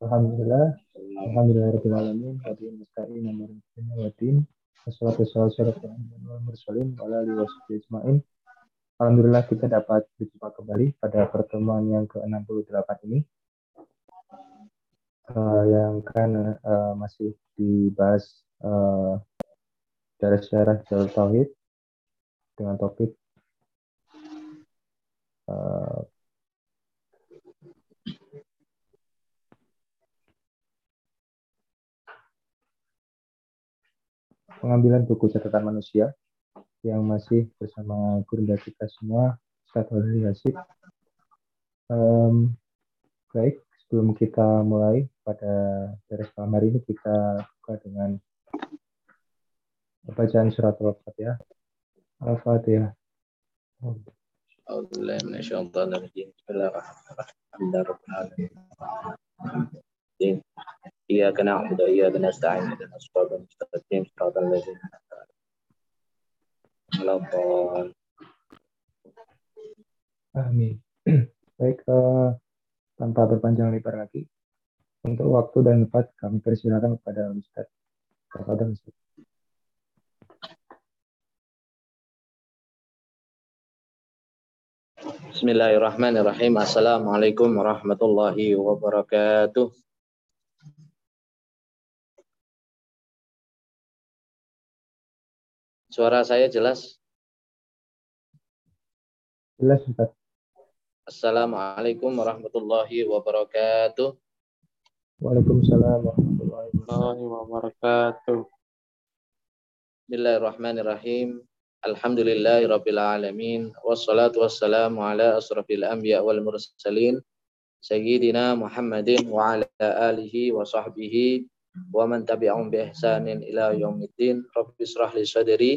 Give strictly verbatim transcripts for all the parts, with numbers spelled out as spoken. Alhamdulillah, alhamdulillahirrahmanirrahim. Hadirin musta'in nomor dua puluh. Alhamdulillah kita dapat berjumpa kembali pada pertemuan yang ke enam puluh delapan ini. Uh, yang kan uh, masih dibahas uh, dari sejarah Jauharotut Tauhid dengan topik uh, pengambilan buku catatan manusia, yang masih bersama gurunda kita semua, Ustaz. Um, baik, sebelum kita mulai pada beres malam hari ini, kita buka dengan bacaan surat Al-Fatihah. Al-Fatihah. Iyyaka na'budu wa iyyaka nasta'in ihdinas siratal mustaqim siratal ladzina an'amta 'alaihim. Amin. Baik, uh, tanpa berpanjang lebar lagi, untuk waktu dan tempat kami persilakan kepada Ustaz. Kepada Ustaz. Bismillahirrahmanirrahim. Assalamualaikum warahmatullahi wabarakatuh. Suara saya jelas? Jelas, Ustaz. Assalamualaikum warahmatullahi wabarakatuh. Waalaikumsalam warahmatullahi wabarakatuh. Bismillahirrahmanirrahim. Alhamdulillahirabbil alamin wassalatu wassalamu ala asrofil anbiya wal mursalin sayyidina Muhammadin wa ala alihi wa sahbihi wa man tabi'ahum bi ihsanin ila yaumiddin. Rabbi israh li sadri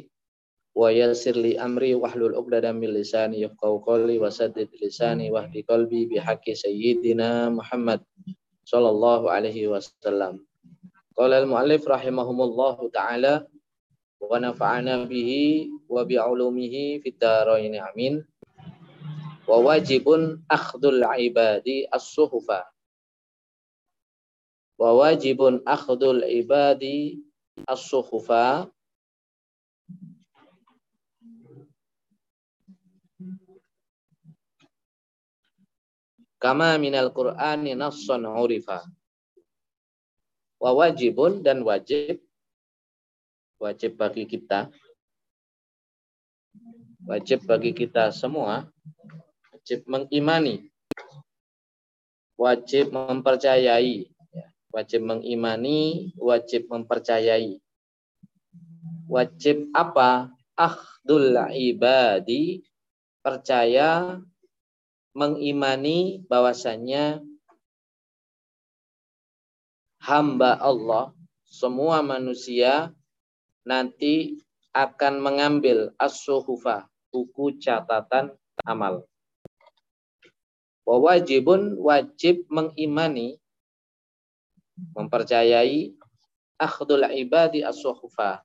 wa yassir li amri wahlul 'uqdatam min lisani yafqahu qawli wa saddid lisani wahdi qalbi bi haqqi sayyidina Muhammad sallallahu alaihi wasallam. Qala al muallif rahimahumullahu taala wa nafa'ana bihi wa bi 'ulumihi fid dharain amin. Wa wajibun akhdul 'ibadi as-shuhufah. Wa wajibun akhdul ibadi as-shuhufa. Kama minal Qur'ani nassan urifa. Wa wajibun, dan wajib. Wajib bagi kita. Wajib bagi kita semua. Wajib mengimani. Wajib mempercayai. Wajib mengimani, wajib mempercayai. Wajib apa? Akhdul ibadi, percaya, mengimani bahwasannya hamba Allah, semua manusia nanti akan mengambil as-shuhufah, buku catatan amal. Wa wajibun, wajib mengimani, mempercayai akhdul ibadi as-shuhufah,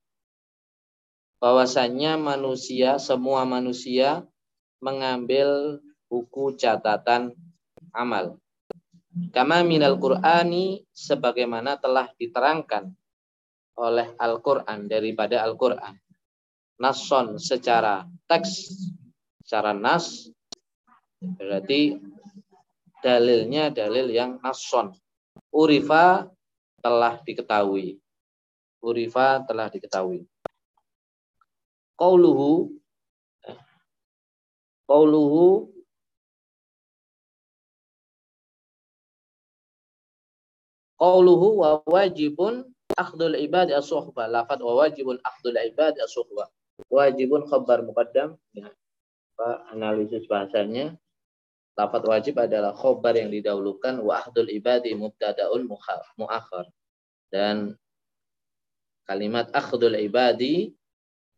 bahwasannya manusia, semua manusia mengambil buku catatan amal. Kama minal Qur'ani, sebagaimana telah diterangkan oleh Al-Qur'an, daripada Al-Qur'an. Nasson, secara teks, secara nas, berarti dalilnya dalil yang nasson. Urifa, telah diketahui. Urifa, telah diketahui. Qauluhu, Qauluhu Qauluhu wa wajibun akhdul ibadi as-shuhufah. Lafadz wa wajibun akhdul ibadi as-shuhufah. Wajibun khabar muqaddam. Ya. Analisis bahasanya, lafadz wajib adalah khobar yang didahulukan, wa akhdul ibadi mubtadaun muakhar. Dan kalimat akhdul ibadi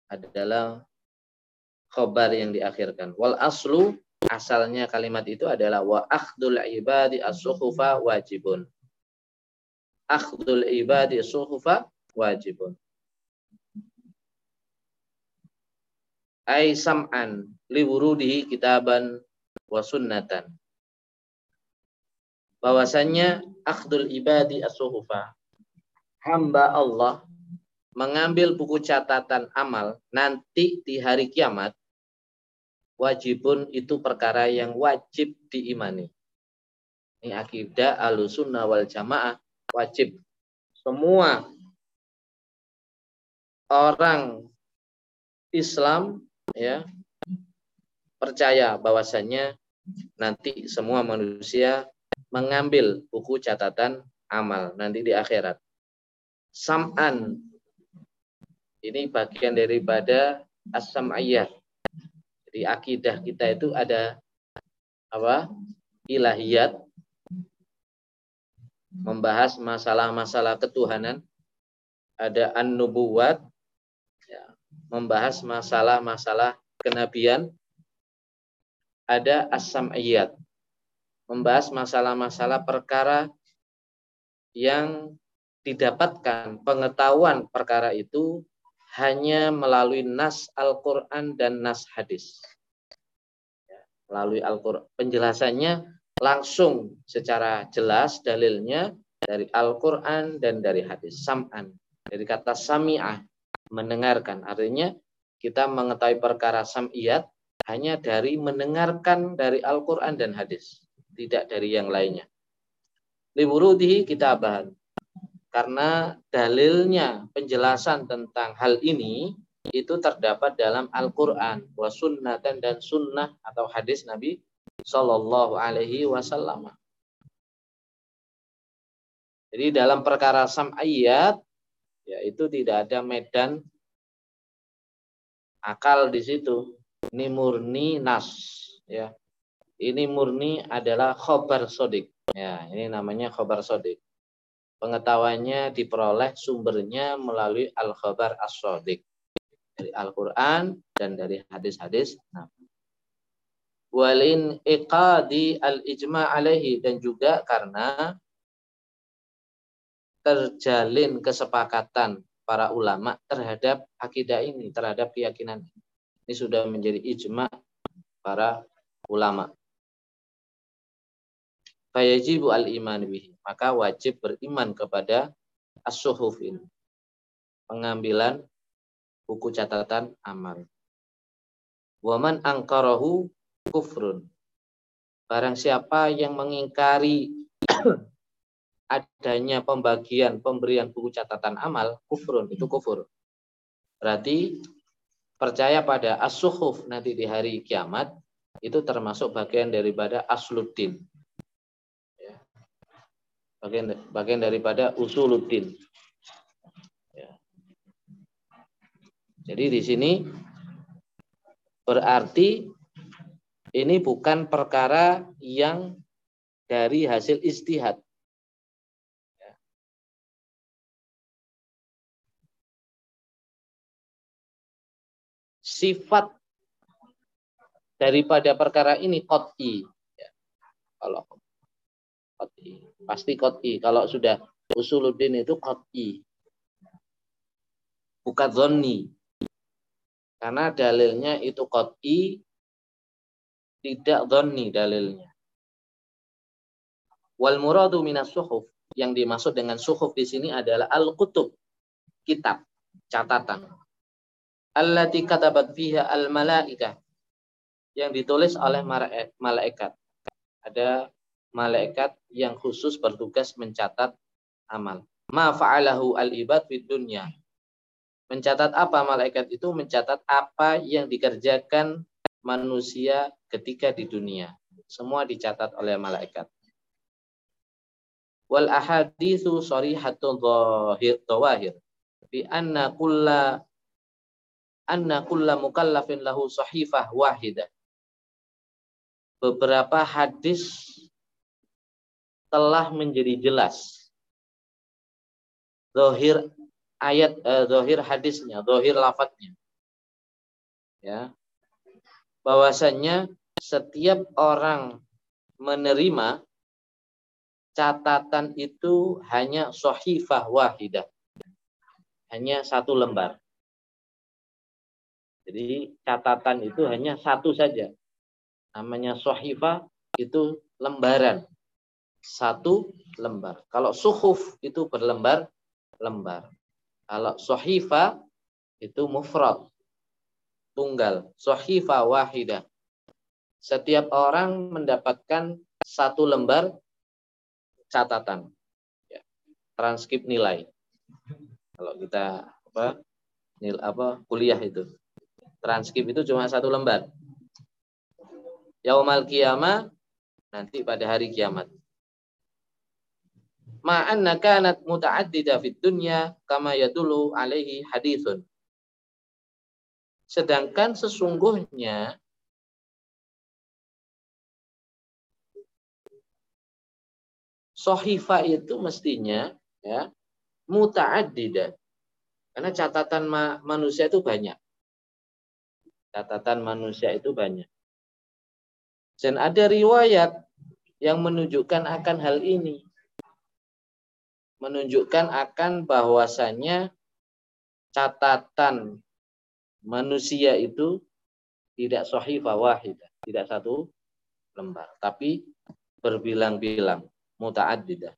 adalah khobar yang diakhirkan. Wal aslu, asalnya kalimat itu adalah wa akhdul ibadi as-shuhufa wajibun. Akhdul ibadi as-shuhufa wajibun. Ai sam'an liwurudihi kitaban wa sunnatan. bahwasannya akhdul ibadi as-shuhufah, hamba Allah mengambil buku catatan amal nanti di hari kiamat, wajibun, itu perkara yang wajib diimani. Ini akidah Ahlussunnah wal Jamaah, wajib. Semua orang Islam ya percaya bahwasannya nanti semua manusia mengambil buku catatan amal nanti di akhirat. Sam'an, ini bagian daripada as-sam'iyyah. Jadi akidah kita itu ada apa? Ilahiyat, membahas masalah-masalah ketuhanan, ada an-nubuwah, ya, membahas masalah-masalah kenabian, ada as-sam'iyyah, membahas masalah-masalah perkara yang didapatkan pengetahuan perkara itu hanya melalui nas Al-Qur'an dan nas hadis. Ya, melalui Al-Qur'an penjelasannya langsung secara jelas dalilnya dari Al-Qur'an dan dari hadis. Sam'an, dari kata sami'ah, mendengarkan. Artinya kita mengetahui perkara sam'iyat hanya dari mendengarkan dari Al-Qur'an dan hadis, tidak dari yang lainnya. Liwurudihi kitabahan, karena dalilnya penjelasan tentang hal ini itu terdapat dalam Al-Qur'an, wa sunnatan, dan sunnah atau hadis Nabi Shallallahu Alaihi Wasallam. Jadi dalam perkara sam'iyat, yaitu tidak ada medan akal di situ. Ini murni nas, ya. Ini murni adalah khobar sodik. Ya, ini namanya khobar sodik. Pengetahuannya diperoleh sumbernya melalui al-khobar as-sodik, dari Al-Quran dan dari hadis-hadis. Nah, walin iqadi al-ijma' alaihi, dan juga karena terjalin kesepakatan para ulama terhadap akidah ini, terhadap keyakinan ini. Ini sudah menjadi ijma' para ulama. Fayajibu al-iman bihi, maka wajib beriman kepada as-shuhuf ini, pengambilan buku catatan amal. Waman angkarahu kufrun, barang siapa yang mengingkari adanya pembagian pemberian buku catatan amal, kufrun, itu kufur. Berarti percaya pada as-shuhuf nanti di hari kiamat itu termasuk bagian daripada asluddin, bagian bagian daripada usuluddin. Ya. Jadi di sini berarti ini bukan perkara yang dari hasil ijtihad. Sifat daripada perkara ini qat'i. Kalau qat'i, pasti qat'i. Kalau sudah usuluddin itu qat'i, bukan dhonni. Karena dalilnya itu qat'i, tidak dhonni dalilnya. Wal muradu minas suhuf, yang dimaksud dengan suhuf di sini adalah al-kutub, kitab, catatan. Allati katabat fiha al-malaikah, yang ditulis oleh malaikat. Ada malaikat yang khusus bertugas mencatat amal. Ma fa'alahu al-ibad fid dunya, mencatat apa malaikat itu? Mencatat apa yang dikerjakan manusia ketika di dunia, semua dicatat oleh malaikat. Wal ahaditsu sharihatun dhahir bi anna kulla anna kulla mukallafin lahu shahifah wahidah. Beberapa hadis telah menjadi jelas zahir ayat, eh, zahir hadisnya, zahir lafadznya. Ya. Bahwasannya setiap orang menerima catatan itu hanya shahifah wahidah, hanya satu lembar. Jadi catatan itu hanya satu saja, namanya shahifah, itu lembaran. satu lembar. Kalau suhuf itu berlembar-lembar. Kalau sohifa itu mufrad, tunggal. Sohifa wahidah. Setiap orang mendapatkan satu lembar catatan. Ya, transkrip nilai. Kalau kita apa, nil, apa kuliah itu. Transkrip itu cuma satu lembar. Yaumal qiyamah, nanti pada hari kiamat. Ma'anna kanat muta'addida fid dunya kama yadulu alaihi hadithun. Sedangkan sesungguhnya sohifa itu mestinya ya muta'addida. Karena catatan ma manusia itu banyak. Catatan manusia itu banyak. Dan ada riwayat yang menunjukkan akan hal ini. Menunjukkan akan bahwasannya catatan manusia itu tidak sohifah wahidah, tidak satu lembar, tapi berbilang-bilang, muta'addidah.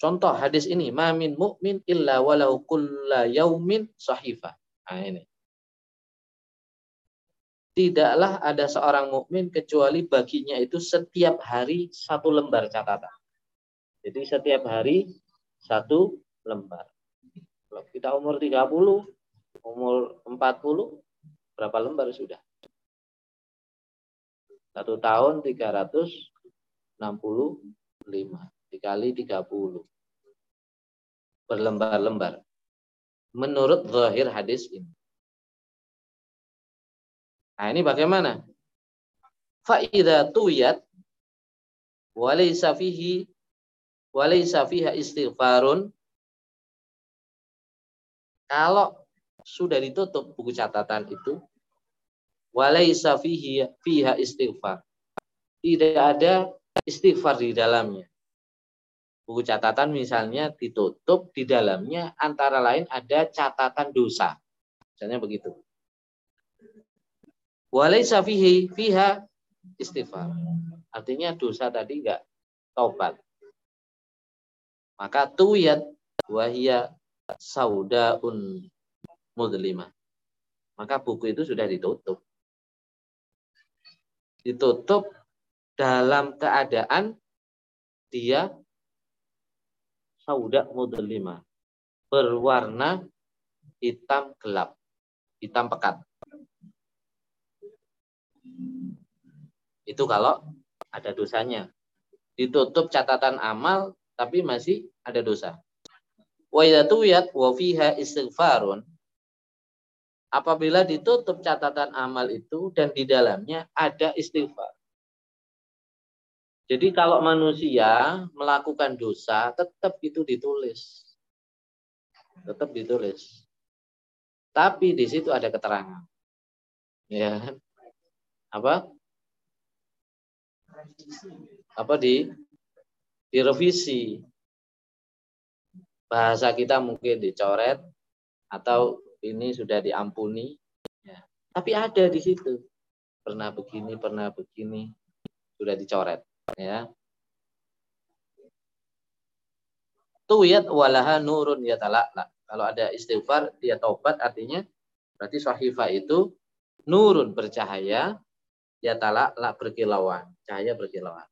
Contoh hadis ini, ma min mu'min illa walau kulla yaumin sohifah. Nah, ini. Tidaklah ada seorang mukmin kecuali baginya itu setiap hari satu lembar catatan. Jadi setiap hari satu lembar. Kalau kita umur tiga puluh, umur empat puluh, berapa lembar sudah? Satu tahun tiga ratus enam puluh lima. Dikali tiga puluh. Berlembar-lembar. Menurut zahir hadis ini. Nah ini bagaimana? Fa'idha tuyat walaysa fihi walaysa fiha istighfarun. Kalau sudah ditutup buku catatan itu, walaysa fiha istighfar, tidak ada istighfar di dalamnya. Buku catatan misalnya ditutup, di dalamnya antara lain ada catatan dosa, misalnya begitu. Walaysa fiha istighfar, artinya dosa tadi enggak taubat. Maka tuyat wahia saudaun mudlimah. Maka buku itu sudah ditutup. Ditutup dalam keadaan dia sauda mudlimah, berwarna hitam gelap, hitam pekat. Itu kalau ada dosanya. Ditutup catatan amal tapi masih ada dosa. Wa yatuyat wa fiha istighfarun. Apabila ditutup catatan amal itu dan di dalamnya ada istighfar. Jadi kalau manusia melakukan dosa tetap itu ditulis. Tetap ditulis. Tapi di situ ada keterangan. Ya. Apa? Apa di direvisi. Bahasa kita mungkin dicoret atau ini sudah diampuni, ya. Tapi ada di situ. Pernah begini, pernah begini, sudah dicoret. Ya. Tuyat walaha nurun yatala'la. Kalau ada istighfar, dia taubat, artinya berarti sohifa itu nurun bercahaya, yatala'la berkilauan, cahaya berkilauan.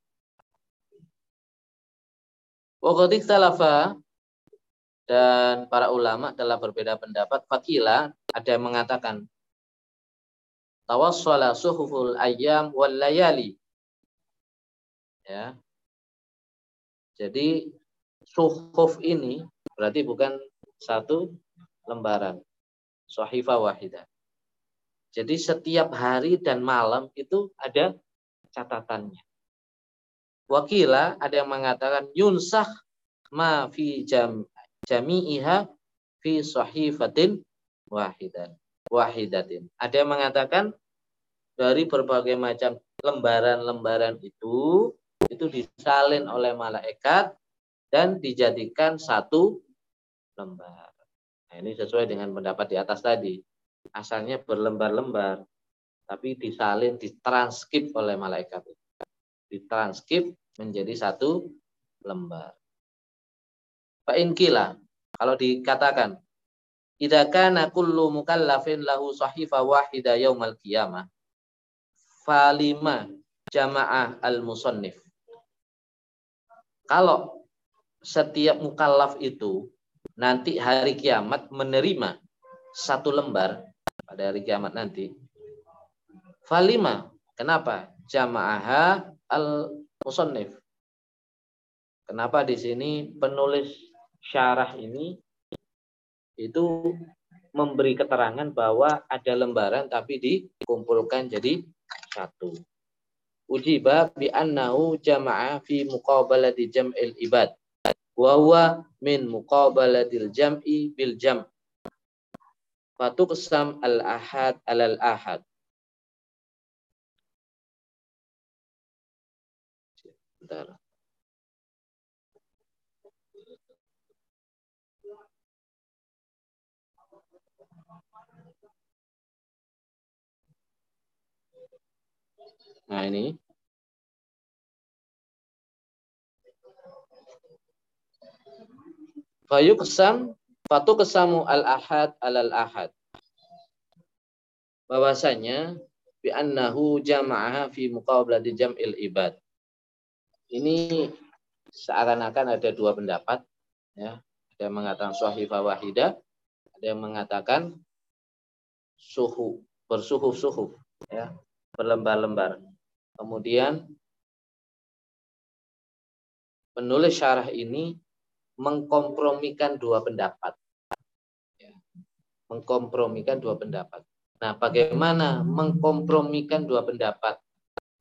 Waqadik talafa. Dan para ulama telah berbeda pendapat. Fakila ada yang mengatakan tawassala suhuful ayyam wal layali. Ya. Jadi suhuf ini berarti bukan satu lembaran. Sohifa wahidah. Jadi setiap hari dan malam itu ada catatannya. Wakila ada yang mengatakan yunsakh ma fi jam jami'iha fi sahifatin wahidan wahidatin. Ada yang mengatakan dari berbagai macam lembaran-lembaran itu itu disalin oleh malaikat dan dijadikan satu lembar. Nah, ini sesuai dengan pendapat di atas tadi. Asalnya berlembar-lembar tapi disalin, ditranskrip oleh malaikat. Ditranskrip menjadi satu lembar. Fa in qila, kalau dikatakan idza kana kullu mukallafin lahu shahifah wahidah yaumal qiyamah falima jama'ah al-musannif. Kalau setiap mukallaf itu nanti hari kiamat menerima satu lembar pada hari kiamat nanti, falima, kenapa jama'ah al-musannif? Kenapa di sini penulis syarah ini itu memberi keterangan bahwa ada lembaran tapi dikumpulkan jadi satu. Ujiba bi annahu jama'a fi muqabalati jam'il ibad wa huwa min muqabalatil jam'i bil jam' fatuqsam al ahad alal ahad. Bentar. Nah ini. Fayuqsam fatuqsamu al-ahad alal-ahad. Bahwasanya bi annahu jama'aha fi muqabalati jam'il ibad. Ini seakan-akan ada dua pendapat ya. Ada yang mengatakan shahifah wahidah, ada yang mengatakan suhu, bersuhuf-suhuf ya, berlembar-lembar. Kemudian penulis syarah ini mengkompromikan dua pendapat. Ya. Mengkompromikan dua pendapat. Nah, bagaimana mengkompromikan dua pendapat?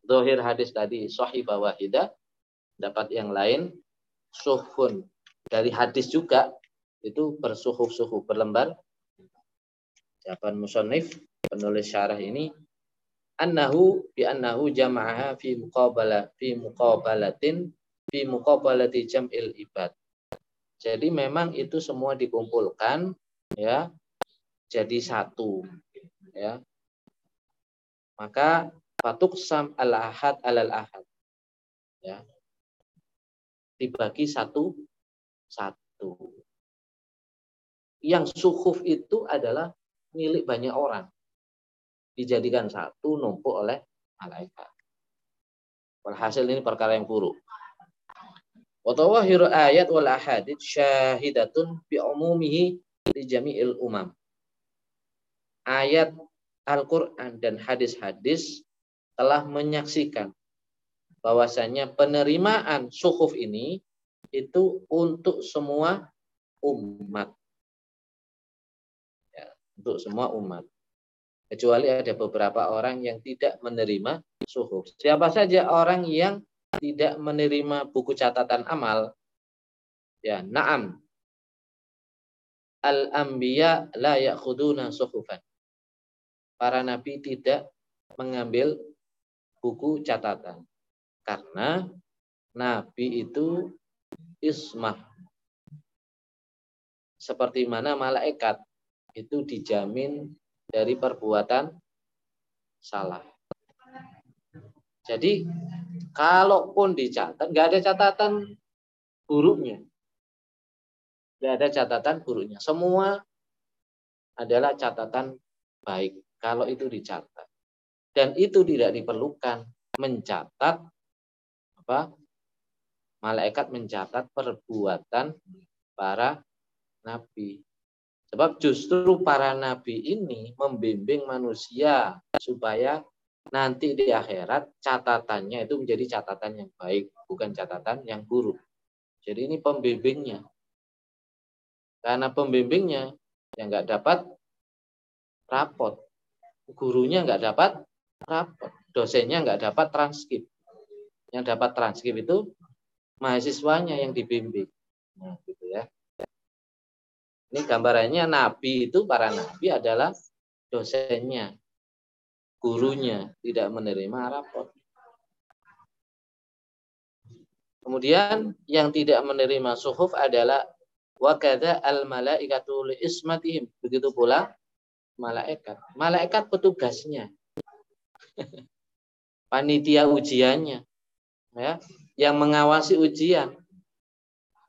Zahir hadis tadi, shahifah wahidah. Pendapat yang lain, suhfun. Dari hadis juga, itu bersuhuf-suhuf, berlembar. Jawaban musannif, penulis syarah ini, annahu bi annahu jama'aha fi muqabala fi muqabalatin fi muqabalati jam'il ibad. Jadi memang itu semua dikumpulkan ya jadi satu ya. Maka fatuqsam al-ahad alal-ahad. Ya. Dibagi satu satu. Yang suhuf itu adalah milik banyak orang, dijadikan satu numpuk oleh malaikat. Walhasil ini perkara yang buruk. Wa tawahiru ayat wal ahadits syahidatun bi umumihi li jami'il umam. Ayat Al-Qur'an dan hadis-hadis telah menyaksikan bahwasanya penerimaan syuhuf ini itu untuk semua umat. Ya, untuk semua umat. Kecuali ada beberapa orang yang tidak menerima syuhuf. Siapa saja orang yang tidak menerima buku catatan amal, ya na'am. Al-anbiya la ya'khuduna syuhufan. Para nabi tidak mengambil buku catatan. Karena nabi itu ismah. Seperti mana malaikat itu dijamin dari perbuatan salah. Jadi kalaupun dicatat, nggak ada catatan buruknya, nggak ada catatan buruknya. Semua adalah catatan baik kalau itu dicatat. Dan itu tidak diperlukan mencatat apa? Malaikat mencatat perbuatan para nabi. Sebab justru para nabi ini membimbing manusia supaya nanti di akhirat catatannya itu menjadi catatan yang baik, bukan catatan yang buruk. Jadi ini pembimbingnya. Karena pembimbingnya yang nggak dapat rapot, gurunya nggak dapat rapot, dosennya nggak dapat transkrip. Yang dapat transkrip itu mahasiswanya yang dibimbing. Nah, gitu ya. Ini gambarannya nabi itu, para nabi adalah dosennya, gurunya tidak menerima rapor. Kemudian yang tidak menerima suhuf adalah wakada al malaikatu li ismatihim. Begitu pula malaikat. Malaikat petugasnya, panitia ujiannya, ya, yang mengawasi ujian.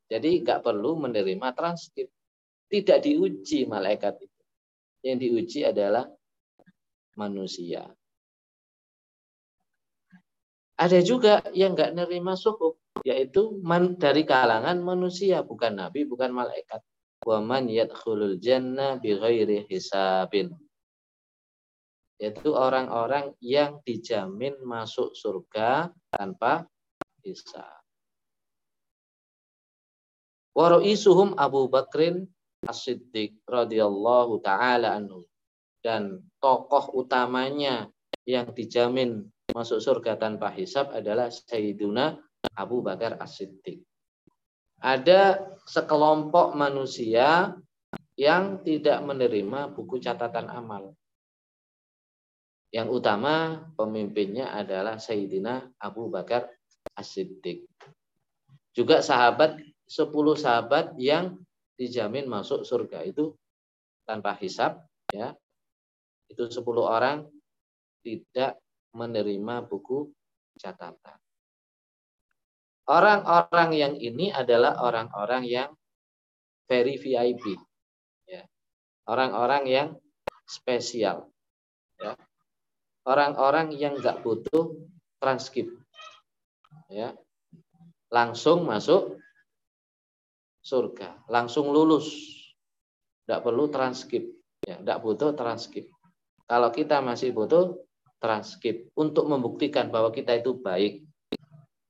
Jadi nggak perlu menerima transkrip. Tidak diuji malaikat itu. Yang diuji adalah manusia. Ada juga yang nggak nerima suhuf, yaitu man, dari kalangan manusia, bukan nabi, bukan malaikat. Wa man yadkhulul jannah bi ghairi hisabin. Yaitu orang-orang yang dijamin masuk surga tanpa hisab. Wa ra'isuhum Abu Bakrin As-Siddiq radhiyallahu taala anhu. Dan tokoh utamanya yang dijamin masuk surga tanpa hisab adalah Sayyiduna Abu Bakar As-Siddiq. Ada sekelompok manusia yang tidak menerima buku catatan amal. Yang utama pemimpinnya adalah Sayyidina Abu Bakar As-Siddiq. Juga sahabat, sepuluh sahabat yang dijamin masuk surga itu tanpa hisab, ya. Itu sepuluh orang tidak menerima buku catatan. Orang-orang yang ini adalah orang-orang yang very V I P, ya. Orang-orang yang spesial, ya. Orang-orang yang nggak butuh transkrip, ya. Langsung masuk surga, langsung lulus, nggak perlu transkrip, ya. Nggak butuh transkrip. Kalau kita masih butuh transkrip untuk membuktikan bahwa kita itu baik,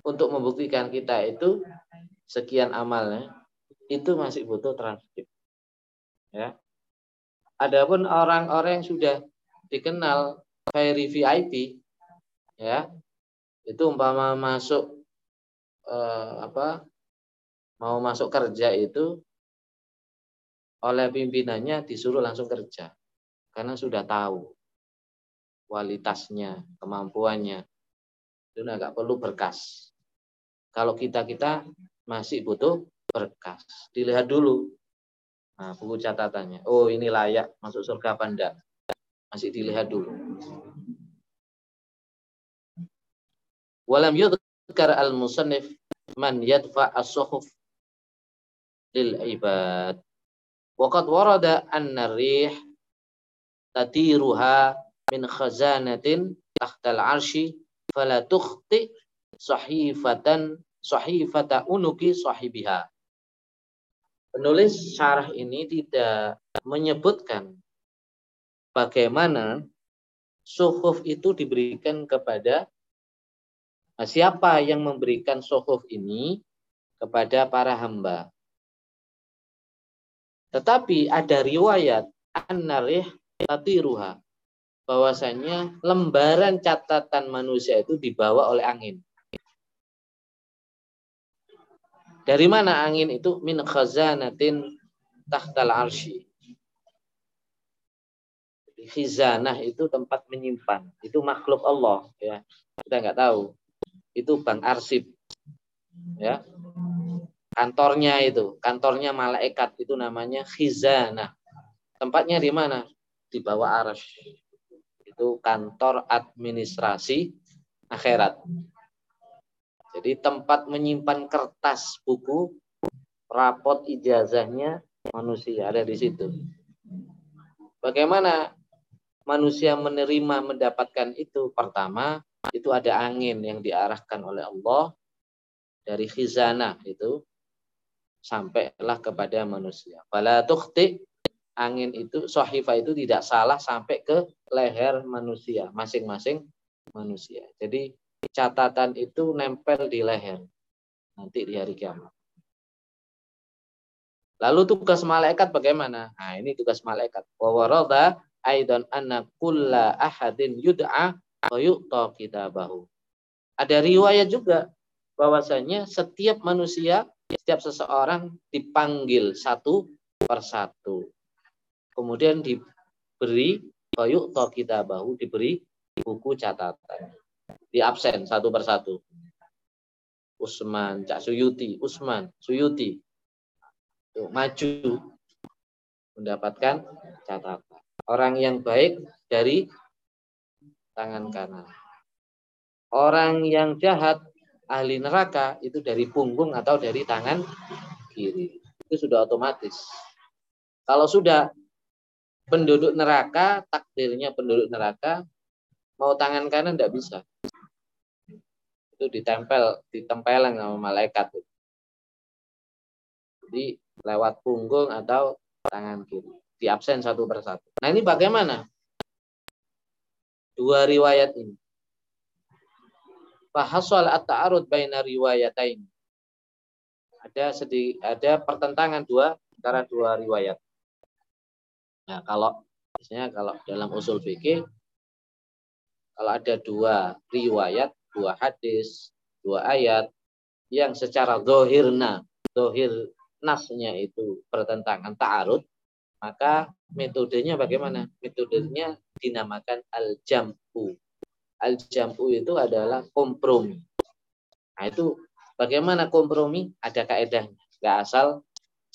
untuk membuktikan kita itu sekian amalnya, itu masih butuh transkrip, ya. Adapun orang-orang yang sudah dikenal very V I P, ya, itu umpama masuk eh, apa mau masuk kerja itu oleh pimpinannya disuruh langsung kerja karena sudah tahu kualitasnya, kemampuannya. Itu nggak perlu berkas. Kalau kita-kita masih butuh berkas. Dilihat dulu. Nah, buku catatannya. Oh, ini layak masuk surga apa enggak? Masih dilihat dulu. Walam yudhkar al-musannif man yadfa' as-suhuf lil ibad. Wa qad warada anna ar-rih tatiruha min khazanatin tahtal arshi fala tukhti sahifatan sahifata unuki sahibiha. Penulis syarah ini tidak menyebutkan bagaimana suhuf itu diberikan kepada siapa yang memberikan suhuf ini kepada para hamba. Tetapi ada riwayat an-narih tatiruha, bahwasanya lembaran catatan manusia itu dibawa oleh angin. Dari mana angin itu? Min khazanatin tahtal arsy. Khizanah itu tempat menyimpan. Itu makhluk Allah, ya. Kita nggak tahu. Itu bank arsip, ya. Kantornya itu, kantornya malaikat itu namanya khizanah. Tempatnya di mana? Di bawah arsy. Itu kantor administrasi akhirat. Jadi tempat menyimpan kertas, buku, rapot ijazahnya manusia ada di situ. Bagaimana manusia menerima, mendapatkan itu? Pertama, itu ada angin yang diarahkan oleh Allah dari khizanah itu sampailah kepada manusia. Fala tukhti, angin itu, sohifah itu tidak salah sampai ke leher manusia, masing-masing manusia. Jadi catatan itu nempel di leher nanti di hari kiamat. Lalu tugas malaikat bagaimana? Nah, ini tugas malaikat. Wa warada aidan anna kulla ahadin yud'a wa yu'ta kitabahu. Ada riwayat juga bahwasanya setiap manusia, setiap seseorang dipanggil satu persatu. Kemudian diberi koyuk toh kita bahu, diberi buku catatan. Di absen satu persatu. Usman, Cak Suyuti, Usman, Suyuti. Tuh, maju mendapatkan catatan. Orang yang baik dari tangan kanan. Orang yang jahat ahli neraka itu dari punggung atau dari tangan kiri. Itu sudah otomatis. Kalau sudah penduduk neraka, takdirnya penduduk neraka, mau tangan kanan tidak bisa. Itu ditempel, ditempelan sama malaikat. Jadi lewat punggung atau tangan kiri. Di absen satu persatu. Nah ini bagaimana? Dua riwayat ini. Bahasal at-ta'arud baina riwayatain. Ada sedih, ada pertentangan dua antara dua riwayat. Nah, kalau misalnya kalau dalam usul fikih kalau ada dua riwayat, dua hadis, dua ayat yang secara zahirna, zahir nasnya itu pertentangan ta'arud, maka metodenya bagaimana? Metodenya dinamakan al-jam'u. Al-jam'u itu adalah kompromi. Nah itu bagaimana kompromi? Ada kaedahnya. Nggak asal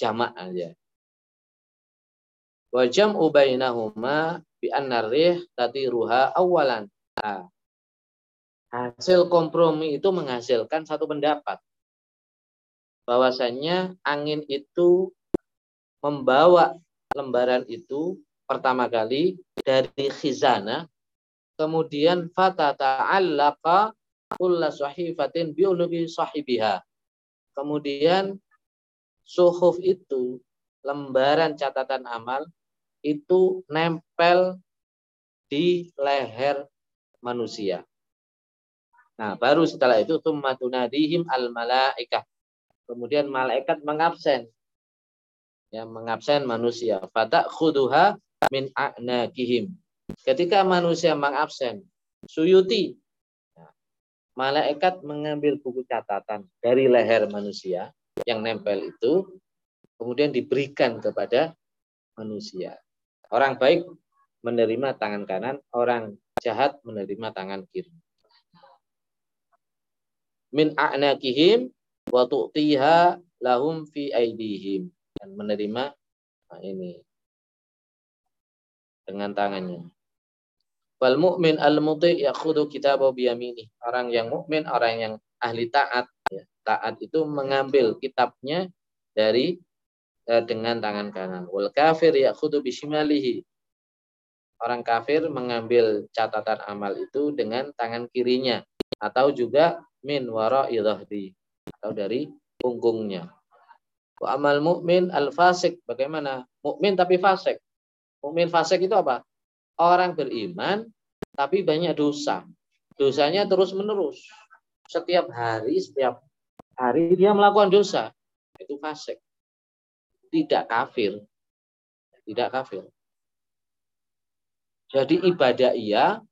jamak aja. Wa jam'u bainahuma bi anna rih tatiruha awalan. Hasil kompromi itu menghasilkan satu pendapat. Bahwasannya angin itu membawa lembaran itu pertama kali dari khizanah. Kemudian fata ta'allaqa kullu sahifatin bi'ulubi sahibiha. Kemudian suhuf itu, lembaran catatan amal itu nempel di leher manusia. Nah, baru setelah itu tsummatunadihim al-malaikah. Kemudian malaikat mengabsen. Ya, mengabsen manusia. Fata khuduha min a'naqihim. Ketika manusia mengabsen, Suyuti, malaikat mengambil buku catatan dari leher manusia yang nempel itu, kemudian diberikan kepada manusia. Orang baik menerima tangan kanan, orang jahat menerima tangan kiri. Min a'naqihim wa tu'tiha lahum fi aidihim, dan menerima nah ini dengan tangannya. Wal mu'min al-muti' ya'khudhu kitabahu bi yaminih. Orang yang mukmin, orang yang ahli taat, ya, taat itu mengambil kitabnya dari eh, dengan tangan kanan. Wal kafir ya'khudhu bi shimalihi. Orang kafir mengambil catatan amal itu dengan tangan kirinya atau juga min wara'i dhahri, atau dari punggungnya. Wa amal mu'min al-fasik. Bagaimana? Mukmin tapi fasik. Mukmin fasik itu apa? Orang beriman, tapi banyak dosa. Dosanya terus-menerus. Setiap hari, setiap hari dia melakukan dosa. Itu fasik. Tidak kafir. Tidak kafir. Jadi ibadah iya,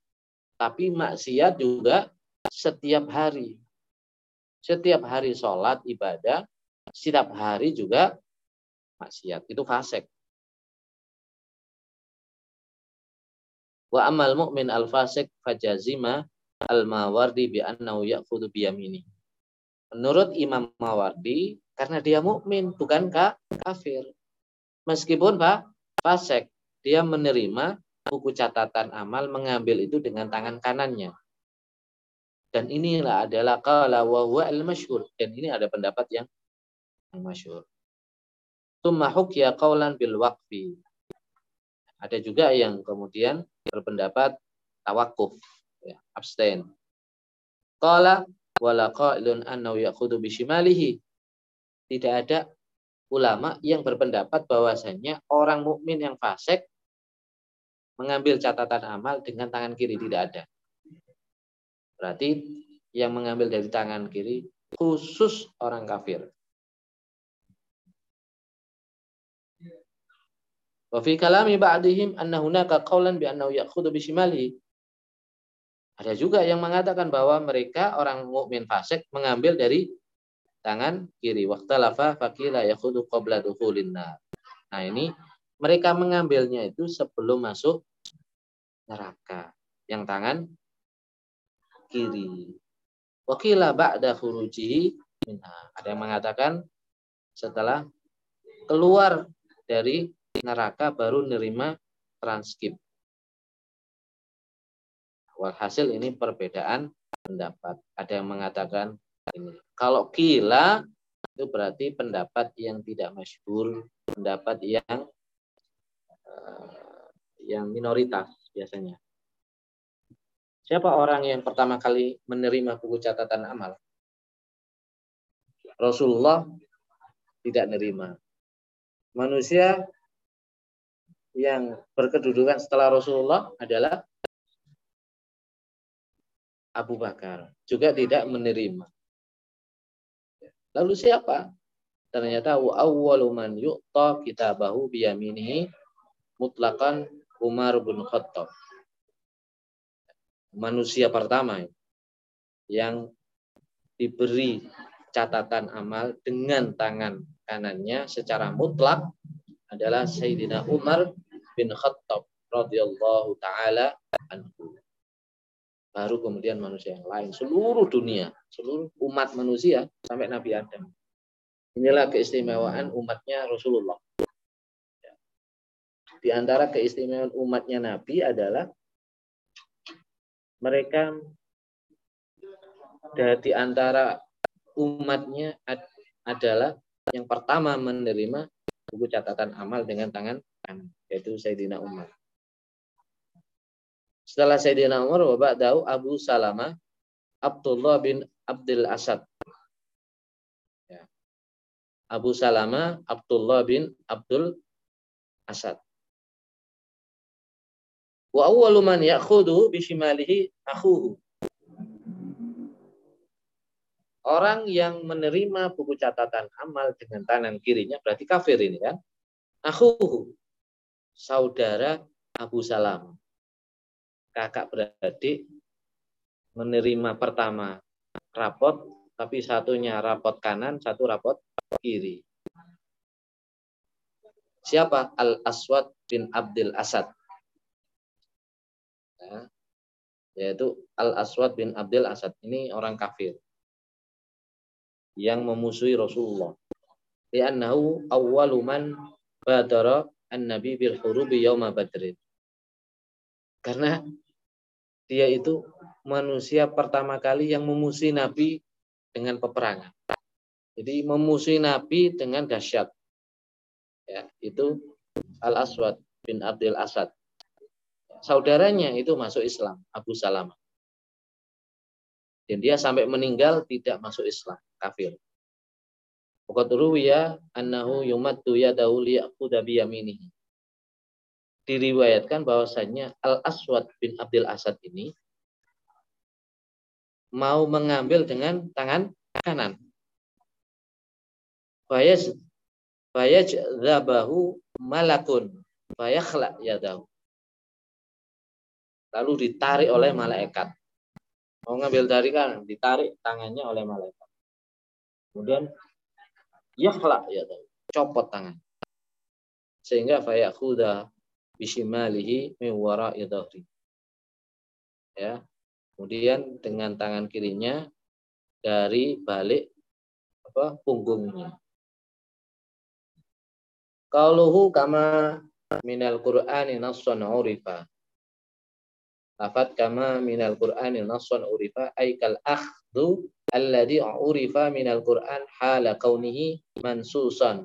tapi maksiat juga setiap hari. Setiap hari sholat, ibadah, setiap hari juga maksiat. Itu fasik. Wa amal mu'min al-fasik fajazima al-Mawardi bi annahu ya'khudhu bi yamini. Menurut Imam Mawardi, karena dia mukmin bukan kafir. Meskipun Pak fasik, dia menerima buku catatan amal, mengambil itu dengan tangan kanannya. Dan inilah adalah qala wa huwa al-masyhur. Dan ini ada pendapat yang masyhur. Tsumma hukiya qawlan bil waqfi. Ada juga yang kemudian berpendapat tawakuf, ya, abstain. Qala wala qailun annahu ya'khudhu bi shimalihi. Tidak ada ulama yang berpendapat bahwasanya orang mukmin yang fasik mengambil catatan amal dengan tangan kiri, tidak ada. Berarti yang mengambil dari tangan kiri khusus orang kafir. Wa fi kalami ba'dihim anna hunaka qawlan bi annahu ya'khudhu bi shimalihi. Ada juga yang mengatakan bahwa mereka orang mukmin fasik mengambil dari tangan kiri. Waqtalafa faqila ya'khudhu qabla dukhulin nar. Nah ini mereka mengambilnya itu sebelum masuk neraka yang tangan kiri. Waqila ba'da khurujihi minha. Ada yang mengatakan setelah keluar dari neraka baru nerima transkrip. Walhasil ini perbedaan pendapat. Ada yang mengatakan Kalau qila itu berarti pendapat yang tidak masyhur, pendapat yang uh, yang minoritas biasanya. Siapa orang yang pertama kali menerima buku catatan amal? Rasulullah tidak nerima. Manusia yang berkedudukan setelah Rasulullah adalah Abu Bakar, juga tidak menerima. Lalu siapa? Ternyata wa awwalu man yu'ta kitabahu biyaminihi mutlaqan Umar bin Khattab. Manusia pertama yang diberi catatan amal dengan tangan kanannya secara mutlak adalah Sayyidina Umar bin Khattab radhiyallahu taala anhu. Baru kemudian manusia yang lain, seluruh dunia, seluruh umat manusia sampai Nabi Adam. Inilah keistimewaan umatnya Rasulullah. Di antara keistimewaan umatnya Nabi adalah mereka di antara umatnya adalah yang pertama menerima buku catatan amal dengan tangan kanan, yaitu Sayyidina Umar. Setelah Sayyidina Umar, Bapak Daud Abu Salamah Abdullah bin Abdil Asad. Ya. Abu Salamah Abdullah bin Abdul Asad. Wa awwalu man ya'khudhu bi shimalihi akhuhu. Orang yang menerima buku catatan amal dengan tangan kirinya berarti kafir ini kan? Akhuhu, saudara Abu Salamah. Kakak beradik menerima pertama rapot, tapi satunya rapot kanan, satu rapot kiri. Siapa? Al-Aswad bin Abdil Asad. Ya, yaitu Al-Aswad bin Abdil Asad. Ini orang kafir yang memusuhi Rasulullah. Li'annahu awwalu man badara an-nabi bil hurubi yauma badrin. Karena dia itu manusia pertama kali yang memusuhi Nabi dengan peperangan. Jadi memusuhi Nabi dengan dahsyat. Ya, itu Al-Aswad bin Abdil Asad. Saudaranya itu masuk Islam, Abu Salamah. Dan dia sampai meninggal tidak masuk Islam, kafir. Waqad ruwiya annahu yumaddu yadahu liya'khudha biyaminihi. Diriwayatkan bahwasannya Al-Aswad bin Abdil Asad ini mau mengambil dengan tangan kanan. Bayaj zabahu malakun bayakhla yadahu. Lalu ditarik oleh malaikat. Mau ngambil dari kanan, ditarik tangannya oleh malaikat. Kemudian yakhla yadahu, copot tangan. Sehingga fayakhudha bishimalihi min wara'i dhahri. Ya. Kemudian dengan tangan kirinya dari balik apa punggungnya. Qauluhu kama minal Qur'ani nassun urifa. Lafadz kama minal Qur'ani nassun urifa aikal akhdhu alladhi urifa minal Qur'an hala kaunihi mansusan.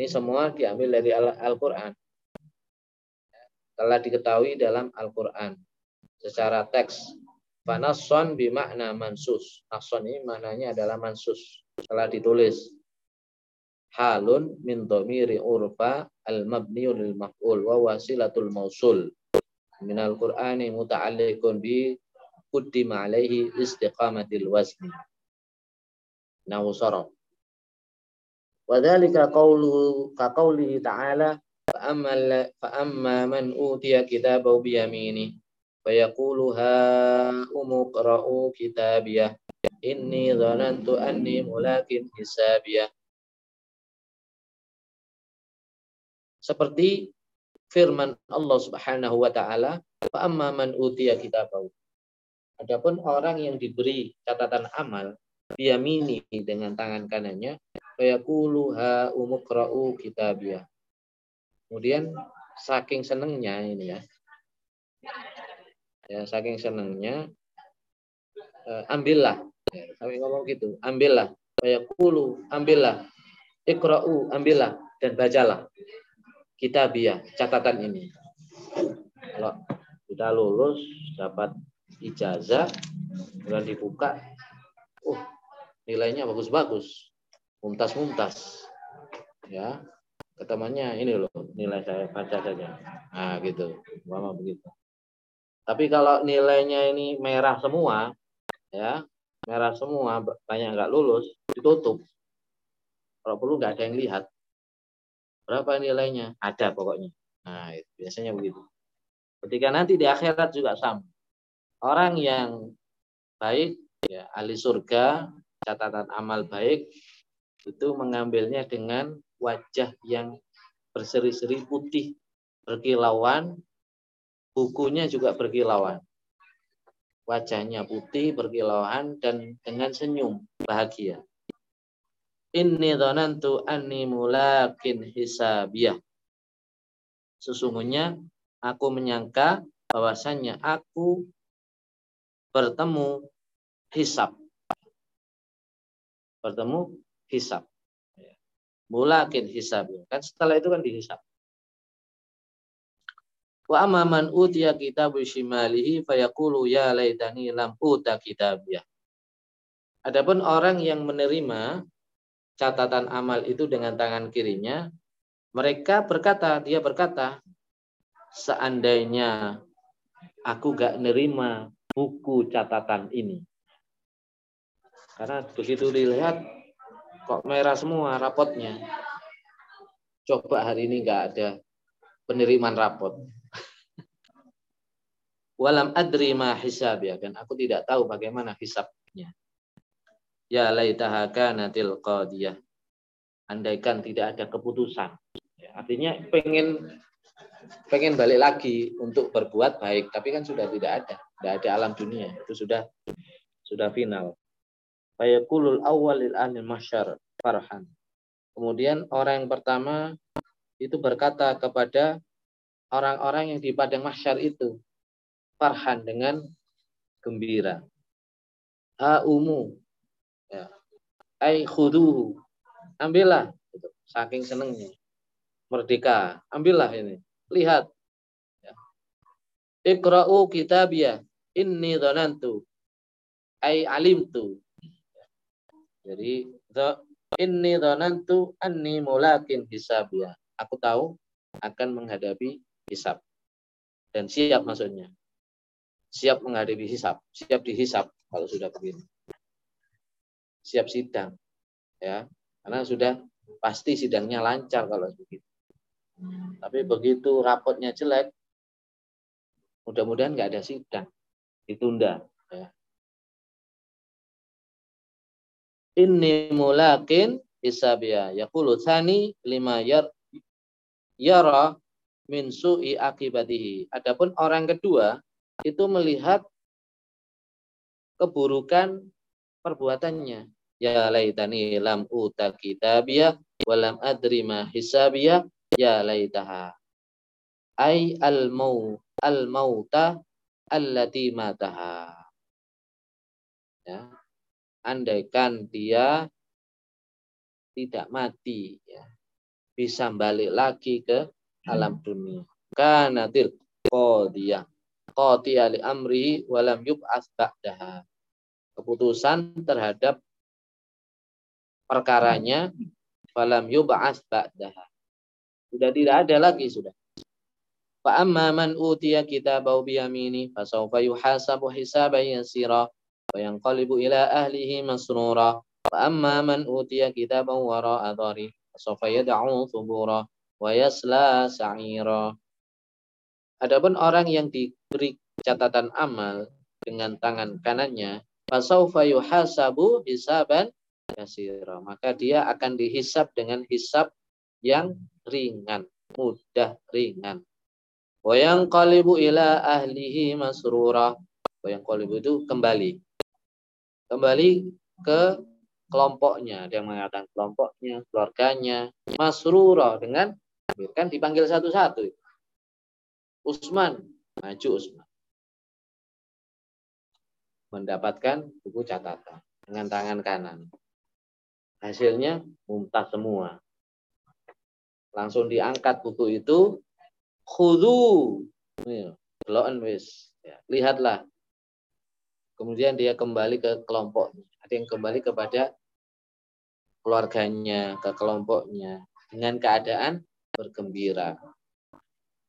Ini semua diambil dari Al-Qur'an. Telah diketahui dalam Al-Qur'an secara teks. Fanasson bimakna mansus. Nasson ini maknanya adalah mansus, telah ditulis. Halun min dhamiri urfa al-mabniul lil maf'ul wa wasilatul mausul. Min al-Qur'ani muta'alliqun bi quddima 'alaihi istiqamatil wasni. Nawsara. Wa dzalika qawluhu ka qawlihi ta'ala فأما من أوتي كتابه بيمينه فيقول هاؤم اقرءوا كتابيه إني ظننت أني ملاق حسابيه. Seperti firman Allah Subhanahu wa taala, فأما من أوتي كتابه. Adapun orang yang diberi catatan amal biyamini, dengan tangan kanannya, فيقول هاؤم اقرءوا كتابيه. Kemudian saking senengnya ini ya, ya saking senengnya eh, ambillah Sampai ngomong gitu, ambillah, bayakulu, ambillah, ikra'u, ambillah, dan bacalah kitabiyah, catatan ini. Kalau sudah lulus, dapat ijazah, kemudian dibuka, oh, nilainya bagus-bagus, mumtaz-mumtaz. Ya, ketemannya ini loh, nilai saya baca saja. Nah, gitu, mama begitu. Tapi kalau nilainya ini merah semua, ya, merah semua, banyak nggak lulus, ditutup. Kalau perlu nggak ada yang lihat. Berapa nilainya? Ada pokoknya. Nah, itu, biasanya begitu. Ketika nanti di akhirat juga sama. Orang yang baik, ya, ahli surga, catatan amal baik, itu mengambilnya dengan wajah yang berseri-seri putih, berkilauan, bukunya juga berkilauan. Wajahnya putih, berkilauan, dan dengan senyum bahagia. Inni dhanantu anni mulaqin hisabiyah. Sesungguhnya aku menyangka bahwasannya aku bertemu hisab. Bertemu hisab. Mulaqin hisabiyah. Kan setelah itu kan dihisab. Wa amma man utiya kitabu shimalihi fayaqulu ya laitani lam uta kitabiyah. Adapun orang yang menerima catatan amal itu dengan tangan kirinya, mereka berkata, dia berkata, seandainya aku gak nerima buku catatan ini. Karena begitu dilihat, kok merah semua rapotnya. Coba hari ini gak ada penerimaan rapot. Walam adri ma hisab, ya, dan aku tidak tahu bagaimana hisabnya. Ya laitaha kanatil qadiyah. Andaikan tidak ada keputusan. Ya, artinya pengen pengen balik lagi untuk berbuat baik, tapi kan sudah tidak ada, tidak ada alam dunia, itu sudah sudah final. Fayaqulul awwal lil ahli mahsyar farhan. Kemudian orang yang pertama itu berkata kepada orang-orang yang di padang mahsyar itu, farhan, dengan gembira. Ha'umu, ya, ai khuduhu, ambillah, gitu. Saking senengnya, merdeka, ambillah ini, lihat, ya. Iqra'u kitabiyah inni dhanantu ai alimtu, ya. Jadi inni dhanantu anni mulaqin hisabiyah, aku tahu akan menghadapi hisab dan siap, maksudnya siap menghadapi hisab, siap dihisab kalau sudah begini, siap sidang, ya, karena sudah pasti sidangnya lancar kalau begitu. Tapi begitu raportnya jelek, mudah-mudahan nggak ada sidang, ditunda. Ya. Inni mulaqin hisabiyah yaqulu tsani lima yar yara min su'i akibatihi. Adapun orang kedua itu melihat keburukan perbuatannya. Ya laitani lam uta kitabiyah wa lam adri ma hisabiyah ya laitaha ai al mau al mauta allati mataha. Ya, andaikan dia tidak mati, ya, bisa balik lagi ke alam dunia. Kanatil qadiyah. Qati'a li amrihi wa lam yub'ats ba'daha. Keputusan terhadap perkaranya wa lam yub'ats ba'daha. Sudah tidak ada lagi sudah. Fa amma man utiya kitabahu bi yamini fa sawfa yuhasabu hisaban yasira wa yanqalibu ila ahlihi masrura. Fa amma man utiya kitabahu wara'a dhari sawfa yad'u thubura wa yasla sa'ira. Adapun orang yang diberi catatan amal dengan tangan kanannya, fasaufa yuhasabu hisaban yasira, maka dia akan dihisab dengan hisab yang ringan, mudah ringan. Wa yanqalibu ila ahlihi masrura. Wa yanqalibu itu kembali. Kembali ke kelompoknya, dia mengatakan kelompoknya, keluarganya, masrura, dengan kan dipanggil satu-satu. Usman, maju Usman. Mendapatkan buku catatan. dengan tangan kanan. Hasilnya muntah semua. Langsung diangkat buku itu. Khudhu. Lihatlah. Kemudian dia kembali ke kelompoknya. Ada yang kembali kepada keluarganya, ke kelompoknya. Dengan keadaan bergembira.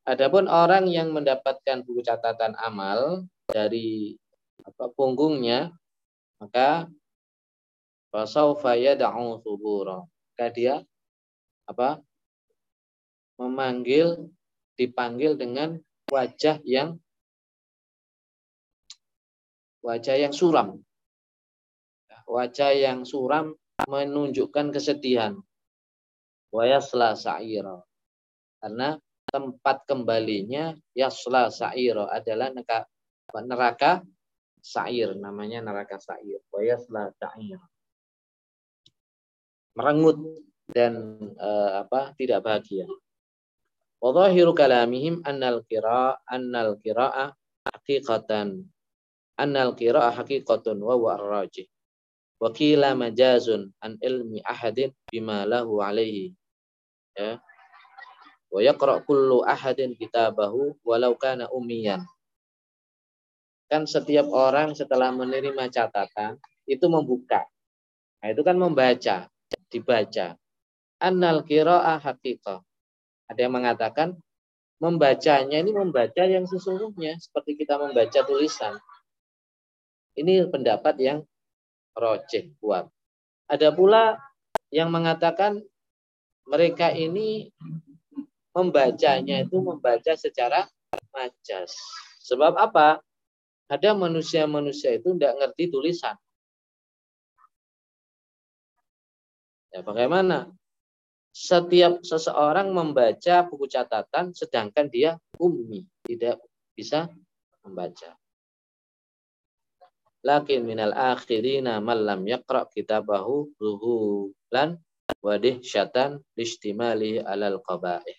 Adapun orang yang mendapatkan buku catatan amal dari apa, punggungnya, maka fasaufa yad'u subura. Maka dia apa? memanggil, dipanggil dengan wajah yang wajah yang suram. Wajah yang suram menunjukkan kesedihan. Wa yasla sa'ira. Karena tempat kembalinya yasla sa'ira adalah neraka, neraka sa'ir, namanya neraka sa'ir. Wa yasla sa'ira. Merengut dan uh, apa? tidak bahagia. Wa dhahiru kalamihim annal qira'ah annal qira'ah haqiqatan. Annal qira'ah haqiqatun wa huwa ar-rajih. Wa qila majazun an ilmi ahadin bima lahu alaihi. Ya. Wa yaqra' kullu ahadin kitabahu walau kana ummiyan. Kan setiap orang setelah menerima catatan itu membuka. Nah, itu kan membaca, dibaca. Annal qira'ah haqiqah. Ada yang mengatakan membacanya ini membaca yang sesungguhnya seperti kita membaca tulisan. Ini pendapat yang rojih kuat. Ada pula yang mengatakan mereka ini membacanya itu membaca secara majas. Sebab apa? Ada manusia-manusia itu tidak ngerti tulisan. Ya, bagaimana? Setiap seseorang membaca buku catatan sedangkan dia ummi, tidak bisa membaca. Lakin minal akhirina man lam yaqra' kitabahu zuhulan wa dihsyatan listimali alal qaba'ih.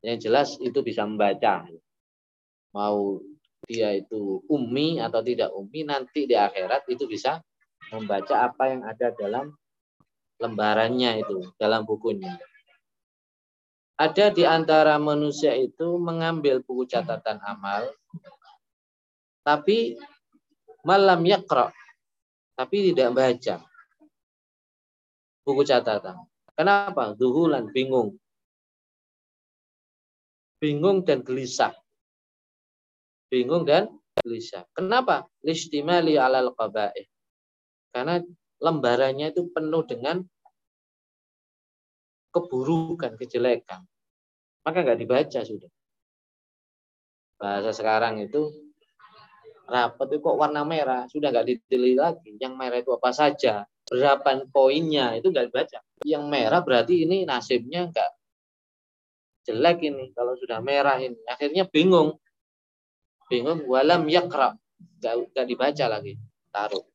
Yang jelas itu bisa membaca. Mau dia itu ummi atau tidak ummi, nanti di akhirat itu bisa membaca apa yang ada dalam lembarannya itu, dalam bukunya. Ada di antara manusia itu mengambil buku catatan amal, tapi malam yakro, tapi tidak baca buku catatan. Kenapa? Duhulan, bingung. Bingung dan gelisah. Bingung dan gelisah. Kenapa? Listimali alal qaba'ih. Karena lembarannya itu penuh dengan keburukan, kejelekan. Maka nggak dibaca sudah. Bahasa sekarang itu rapat itu kok warna merah, sudah nggak diteliti lagi. Yang merah itu apa saja, berapa poinnya, itu nggak dibaca. Yang merah berarti ini nasibnya nggak jelek ini, kalau sudah merah ini. Akhirnya bingung. Bingung, walam yakra. Nggak dibaca lagi, taruh.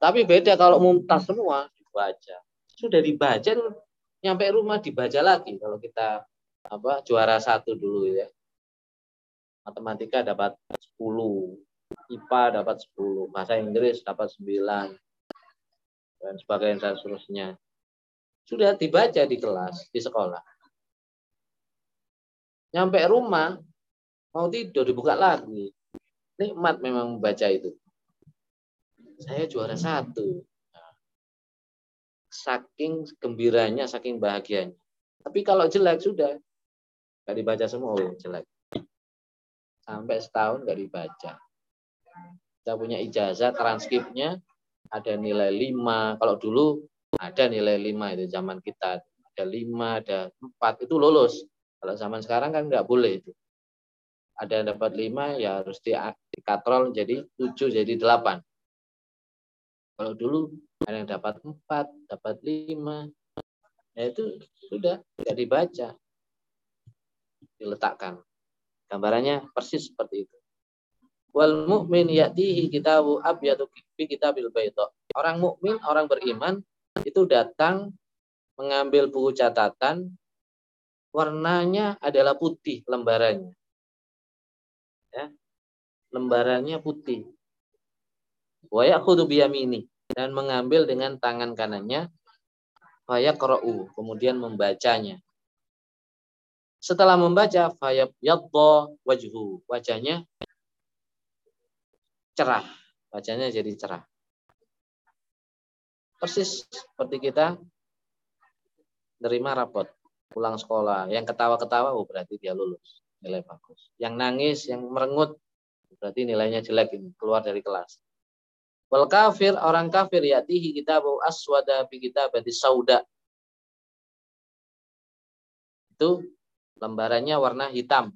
Tapi beda kalau mumtaz semua, dibaca. Sudah dibaca, nyampe rumah dibaca lagi. Kalau kita apa juara satu dulu ya. Matematika dapat sepuluh, I P A dapat sepuluh, bahasa Inggris dapat sembilan, dan sebagainya dan seterusnya. Sudah dibaca di kelas, di sekolah. Nyampe rumah, mau tidur, dibuka lagi. Nikmat memang membaca itu. Saya juara satu. Saking gembiranya, saking bahagianya. Tapi kalau jelek, sudah. Nggak dibaca semua, oh, jelek. Sampai setahun nggak dibaca. Kita punya ijazah, transkripnya ada nilai lima. Kalau dulu ada nilai lima itu zaman kita. Ada lima, ada empat, itu lulus. Kalau zaman sekarang kan nggak boleh itu. Ada yang dapat lima, ya harus dikatrol jadi tujuh, jadi delapan. Kalau dulu ada yang dapat empat, dapat lima. Ya itu sudah, nggak dibaca. Diletakkan. Gambarannya persis seperti itu. Wal mu'min ya'tihi kitabu abyadu fi kitabil bayda. Orang mukmin, orang beriman itu datang mengambil buku catatan, warnanya adalah putih lembarannya. Ya. Lembarannya putih. wa ya'khudhu bi yamini, dan mengambil dengan tangan kanannya, fa yaqra'u, kemudian membacanya. Setelah membaca, fa yabyaddu wajhu, wajahnya cerah, wajahnya jadi cerah. Persis seperti kita nerima rapot pulang sekolah, yang ketawa-ketawa oh berarti dia lulus, nilai bagus. Yang nangis, yang merengut berarti nilainya jelek, ini keluar dari kelas. Wal kafir, orang kafir, yatihi kitabu aswada bi kitabati sauda. Itu lembarannya warna hitam.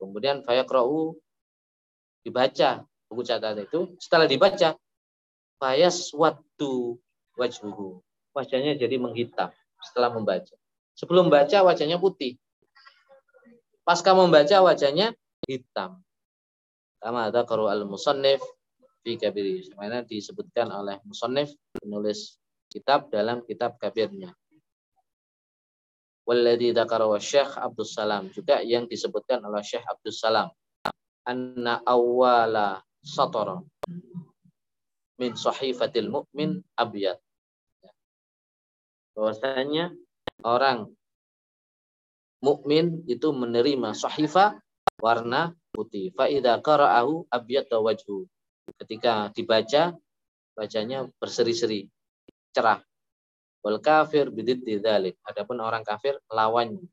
Kemudian fayaqra'u, dibaca buku catatan itu, setelah dibaca fayaswaddu wajhuhu, wajahnya jadi menghitam setelah membaca. Sebelum baca wajahnya putih, pasca membaca wajahnya hitam. Kama dzakara al-musannif fi kabirih, sebagaimana disebutkan oleh musannif, penulis kitab, dalam kitab kabirnya. Walladzi dzakara Syekh Abdul Salam, juga yang disebutkan oleh Syekh Abdul Salam, anna awwala satara min sahifatil mu'min abyad, bahwasanya orang mukmin itu menerima sahifah warna putih. Fa idza qara'ahu abyada wajhu, ketika dibaca bacanya berseri-seri cerah. Wal kafir bididdi dzalik, adapun orang kafir lawannya.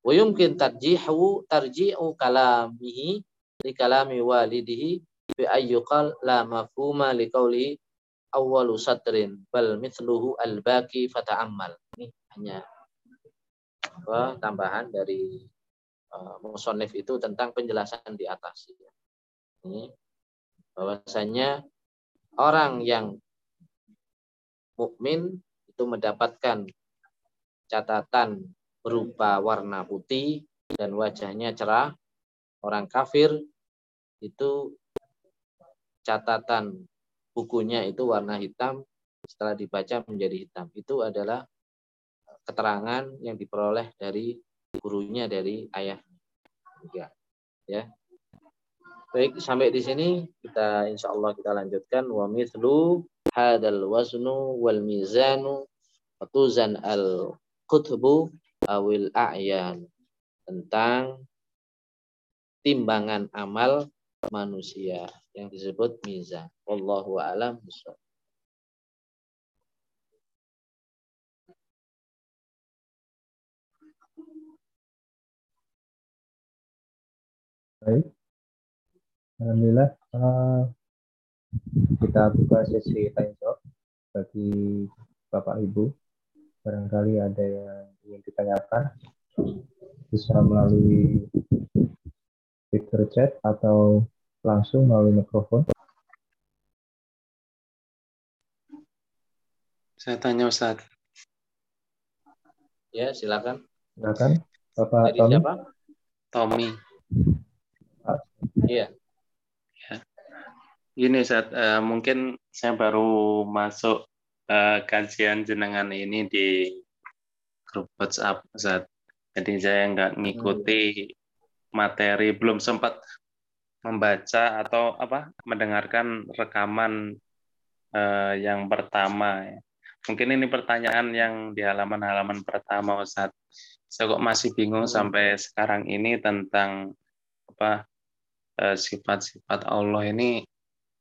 Wa yumkin tarjihu tarji'u kalamihi li kalami walidihi bi ayyuqal la mafhuma li qawlihi awwalu satrin bal mithluhu al-baqi fata'ammal. Ini hanya apa, tambahan dari uh, musannif itu tentang penjelasan di atas. Ini bahwasanya orang yang mukmin itu mendapatkan catatan berupa warna putih dan wajahnya cerah. Orang kafir itu catatan bukunya itu warna hitam, setelah dibaca menjadi hitam. Itu adalah keterangan yang diperoleh dari gurunya, dari ayah. Ya. Ya. Baik, sampai di sini kita insya Allah kita lanjutkan. Wa mithlu hadal waznu wal mizanu fatuzan al qutbu awil a'yan, tentang timbangan amal manusia yang disebut mizan. Wallahu a'lam bishawab. Baik, alhamdulillah uh, kita buka sesi tanya jawab bagi Bapak Ibu. Barangkali ada yang ingin ditanyakan, bisa melalui Twitter chat atau langsung melalui mikrofon. Saya tanya Ustaz. Ya, silakan. Silakan, Bapak Tommy. Siapa? Tommy. Iya. Ya. Gini Ustaz, uh, mungkin saya baru masuk uh, kajian jenengan ini di grup WhatsApp Ustaz. Jadi saya nggak ngikuti materi, belum sempat membaca atau apa mendengarkan rekaman eh, yang pertama. Mungkin ini pertanyaan yang di halaman-halaman pertama Ustaz. Saya kok masih bingung sampai sekarang ini tentang apa eh, sifat-sifat Allah ini,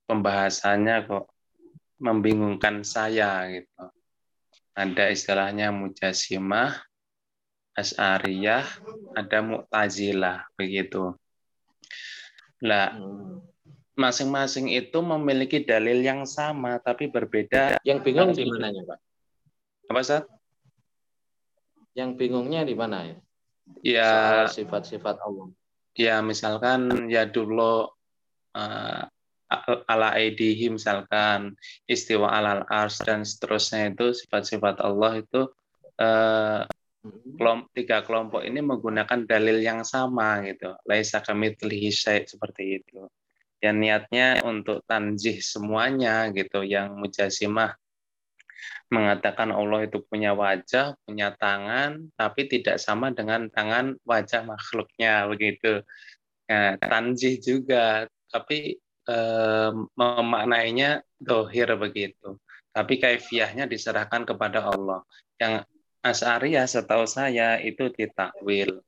pembahasannya kok membingungkan saya gitu. Ada istilahnya mujasimah, Asy'ariyah, ada Mu'tazilah begitu. Nah, masing-masing itu memiliki dalil yang sama tapi berbeda. Yang bingung di mananya, Pak? Apa, Ustaz? Yang bingungnya di mana ya? Ya, sifat-sifat Allah. Ya, misalkan ya dulu uh, ala aidihim, misalkan istiwa alal arsy dan seterusnya, itu sifat-sifat Allah itu uh, Kelom, tiga kelompok ini menggunakan dalil yang sama gitu, laisa kamitslihi syai', seperti itu. Yang niatnya untuk tanzih semuanya gitu. Yang mujasimah mengatakan Allah itu punya wajah, punya tangan, tapi tidak sama dengan tangan wajah makhluknya begitu. Nah, tanzih juga, tapi eh, memaknainya dohir begitu. Tapi kaifiahnya diserahkan kepada Allah. Yang Asy'ariyah setahu saya itu ditakwil.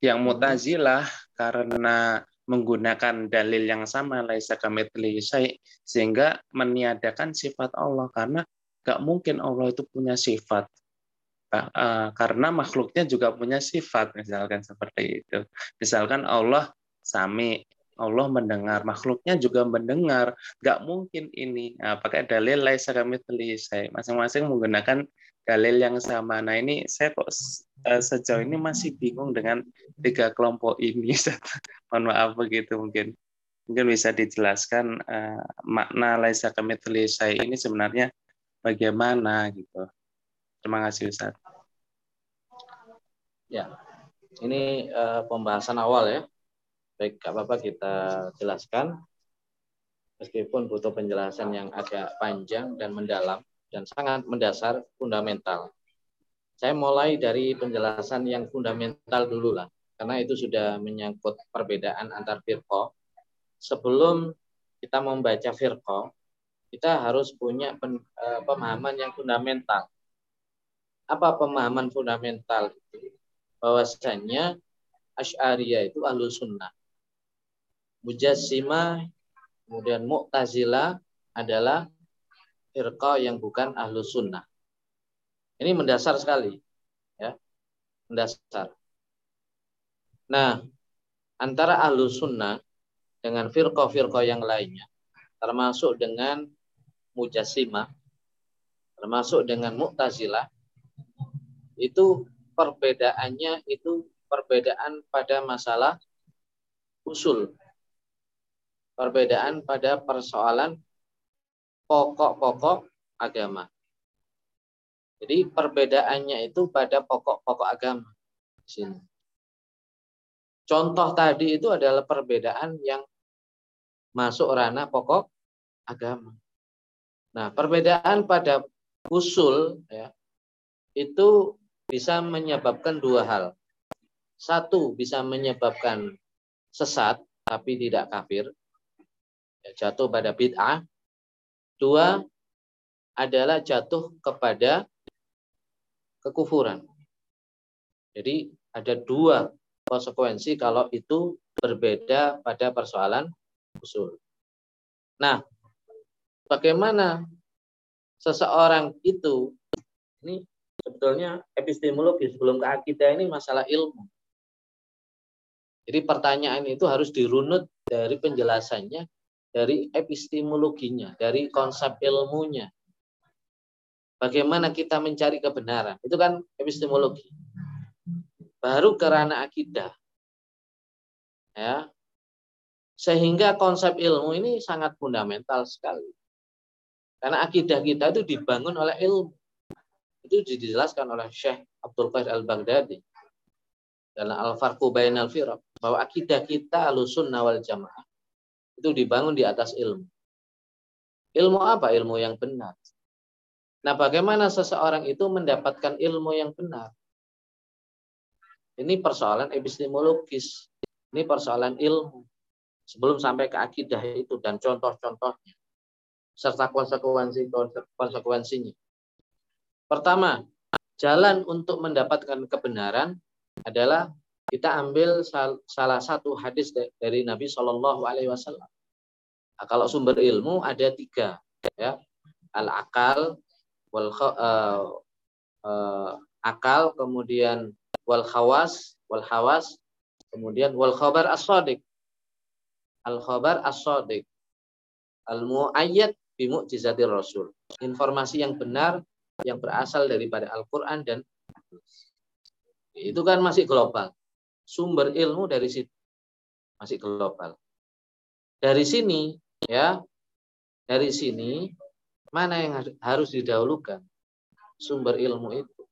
Yang Mu'tazilah karena menggunakan dalil yang sama laisa kamitslihi syai' sehingga meniadakan sifat Allah karena gak mungkin Allah itu punya sifat. Karena makhluknya juga punya sifat, misalkan seperti itu. Misalkan Allah sami, Allah mendengar, makhluknya juga mendengar. Gak mungkin ini. Nah, pakai dalil laisa kamitslihi syai'. Masing-masing menggunakan dalil yang sama. Nah ini saya kok sejauh ini masih bingung dengan tiga kelompok ini. Mohon maaf begitu mungkin. Mungkin bisa dijelaskan uh, makna laisa kamitslihi syai' ini sebenarnya bagaimana gitu. Terima kasih Ustaz. Ya, ini uh, pembahasan awal ya. Baik, gak apa-apa kita jelaskan. Meskipun butuh penjelasan yang agak panjang dan mendalam dan sangat mendasar fundamental. Saya mulai dari penjelasan yang fundamental dulu lah, karena itu sudah menyangkut perbedaan antar firqah. Sebelum kita membaca firqah, kita harus punya pen, uh, pemahaman yang fundamental. Apa pemahaman fundamental itu? Bahwasanya Asy'ariyah itu Ahlussunnah. Mujassimah, kemudian Mu'tazilah adalah firqah yang bukan Ahlussunnah. Ini mendasar sekali, ya. Mendasar. Nah, antara Ahlussunnah dengan firqah-firqah yang lainnya, termasuk dengan Mujassimah, termasuk dengan Mu'tazilah, itu perbedaannya itu perbedaan pada masalah usul. Perbedaan pada persoalan pokok-pokok agama. Jadi perbedaannya itu pada pokok-pokok agama. Di sini. Contoh tadi itu adalah perbedaan yang masuk ranah pokok agama. Nah, perbedaan pada usul ya, itu bisa menyebabkan dua hal. Satu, bisa menyebabkan sesat tapi tidak kafir, jatuh pada bid'ah. Dua, adalah jatuh kepada kekufuran. Jadi ada dua konsekuensi kalau itu berbeda pada persoalan usul. Nah, bagaimana seseorang itu, ini sebetulnya epistemologi sebelum ke akidah ini masalah ilmu. Jadi pertanyaan itu harus dirunut dari penjelasannya, dari epistemologinya, dari konsep ilmunya. Bagaimana kita mencari kebenaran? Itu kan epistemologi. Baru ke ranah akidah. Ya. Sehingga konsep ilmu ini sangat fundamental sekali. Karena akidah kita itu dibangun oleh ilmu. Itu dijelaskan oleh Syekh Abdul Qadir al-Baghdadi dalam Al-Farku Bayan al-Firob bahwa akidah kita Al-Sunnah al-Jama'ah itu dibangun di atas ilmu. Ilmu apa? Ilmu yang benar. Nah, bagaimana seseorang itu mendapatkan ilmu yang benar? Ini persoalan epistemologis, ini persoalan ilmu sebelum sampai ke akidah itu dan contoh-contohnya serta konsekuensi-konsekuensinya. Pertama, jalan untuk mendapatkan kebenaran adalah kita ambil sal- salah satu hadis dari Nabi Shallallahu Alaihi Wasallam. Nah, kalau sumber ilmu ada tiga, ya, al-akal, wal uh, uh, akal, kemudian wal khawas, wal hawas, kemudian wal khabar as-sadiq, al khabar as-sadiq, al-mu'ayyad bi mu'jizatir rasul, informasi yang benar yang berasal daripada Al-Qur'an dan itu kan masih global. Sumber ilmu dari situ masih global. Dari sini ya, dari sini mana yang harus didahulukan? Sumber ilmu itu.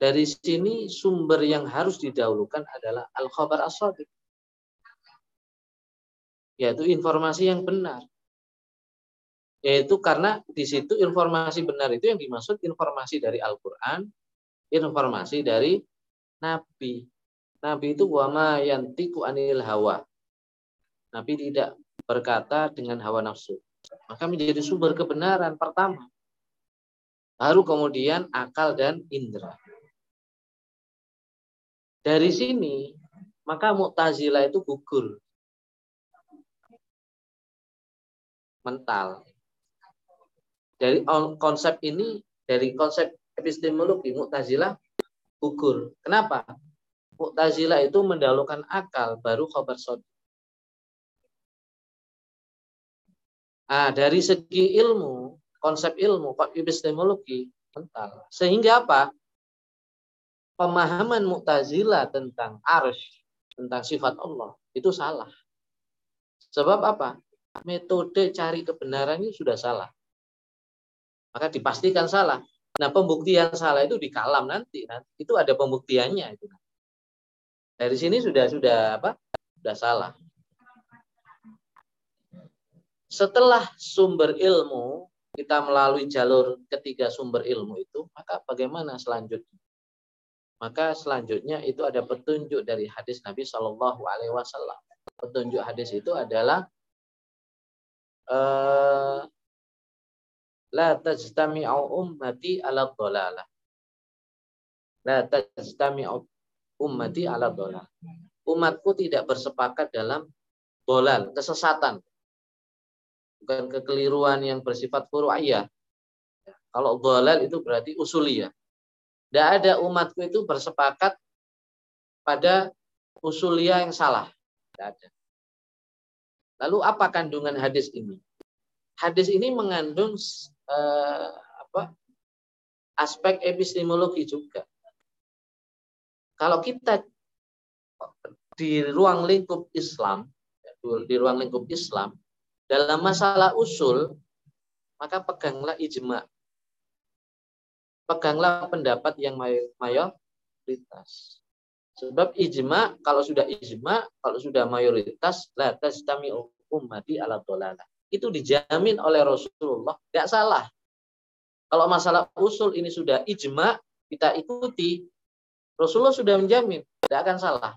Dari sini sumber yang harus didahulukan adalah al-khabar as-shadiq. Yaitu informasi yang benar. Yaitu karena di situ informasi benar itu yang dimaksud informasi dari Al-Qur'an, informasi dari Nabi. Nabi itu wama yantiku anil hawa. Nabi tidak berkata dengan hawa nafsu. Maka menjadi sumber kebenaran pertama. Baru kemudian akal dan indera. Dari sini, maka Mu'tazilah itu gugur. Mental. Dari konsep ini, dari konsep epistemologi, Mu'tazilah gugur. Kenapa? Mu'tazilah itu mendahulukan akal, baru khabar sodih. Ah, dari segi ilmu, konsep ilmu, epistemologi, mental. Sehingga apa? Pemahaman Mu'tazilah tentang arsy, tentang sifat Allah, itu salah. Sebab apa? Metode cari kebenaran ini sudah salah. Maka dipastikan salah. Nah, pembuktian salah itu di kalam nanti. nanti. Itu ada pembuktiannya. Itu. Dari sini sudah sudah apa? Sudah salah. Setelah sumber ilmu, kita melalui jalur ketiga sumber ilmu itu, maka bagaimana selanjutnya? Maka selanjutnya itu ada petunjuk dari hadis Nabi Shallallahu Alaihi Wasallam. Petunjuk hadis itu adalah la tajtami'u ummati ala dhalalah. La tajtami'u ummati ala dhalalah. Umatku tidak bersepakat dalam dhalal, kesesatan. Bukan kekeliruan yang bersifat furu'iyah. Kalau dhalal itu berarti usuliyah. Tidak ada umatku itu bersepakat pada usuliyah yang salah. Tidak ada. Lalu apa kandungan hadis ini? Hadis ini mengandung eh, apa, aspek epistemologi juga. Kalau kita di ruang lingkup Islam, di ruang lingkup Islam, dalam masalah usul, maka peganglah ijma. Peganglah pendapat yang mayoritas. Sebab ijma, kalau sudah ijma, kalau sudah mayoritas, la tajtami'u ummati ala dhalalah. Itu dijamin oleh Rasulullah, tidak salah. Kalau masalah usul ini sudah ijma, kita ikuti, Rasulullah sudah menjamin, tidak akan salah.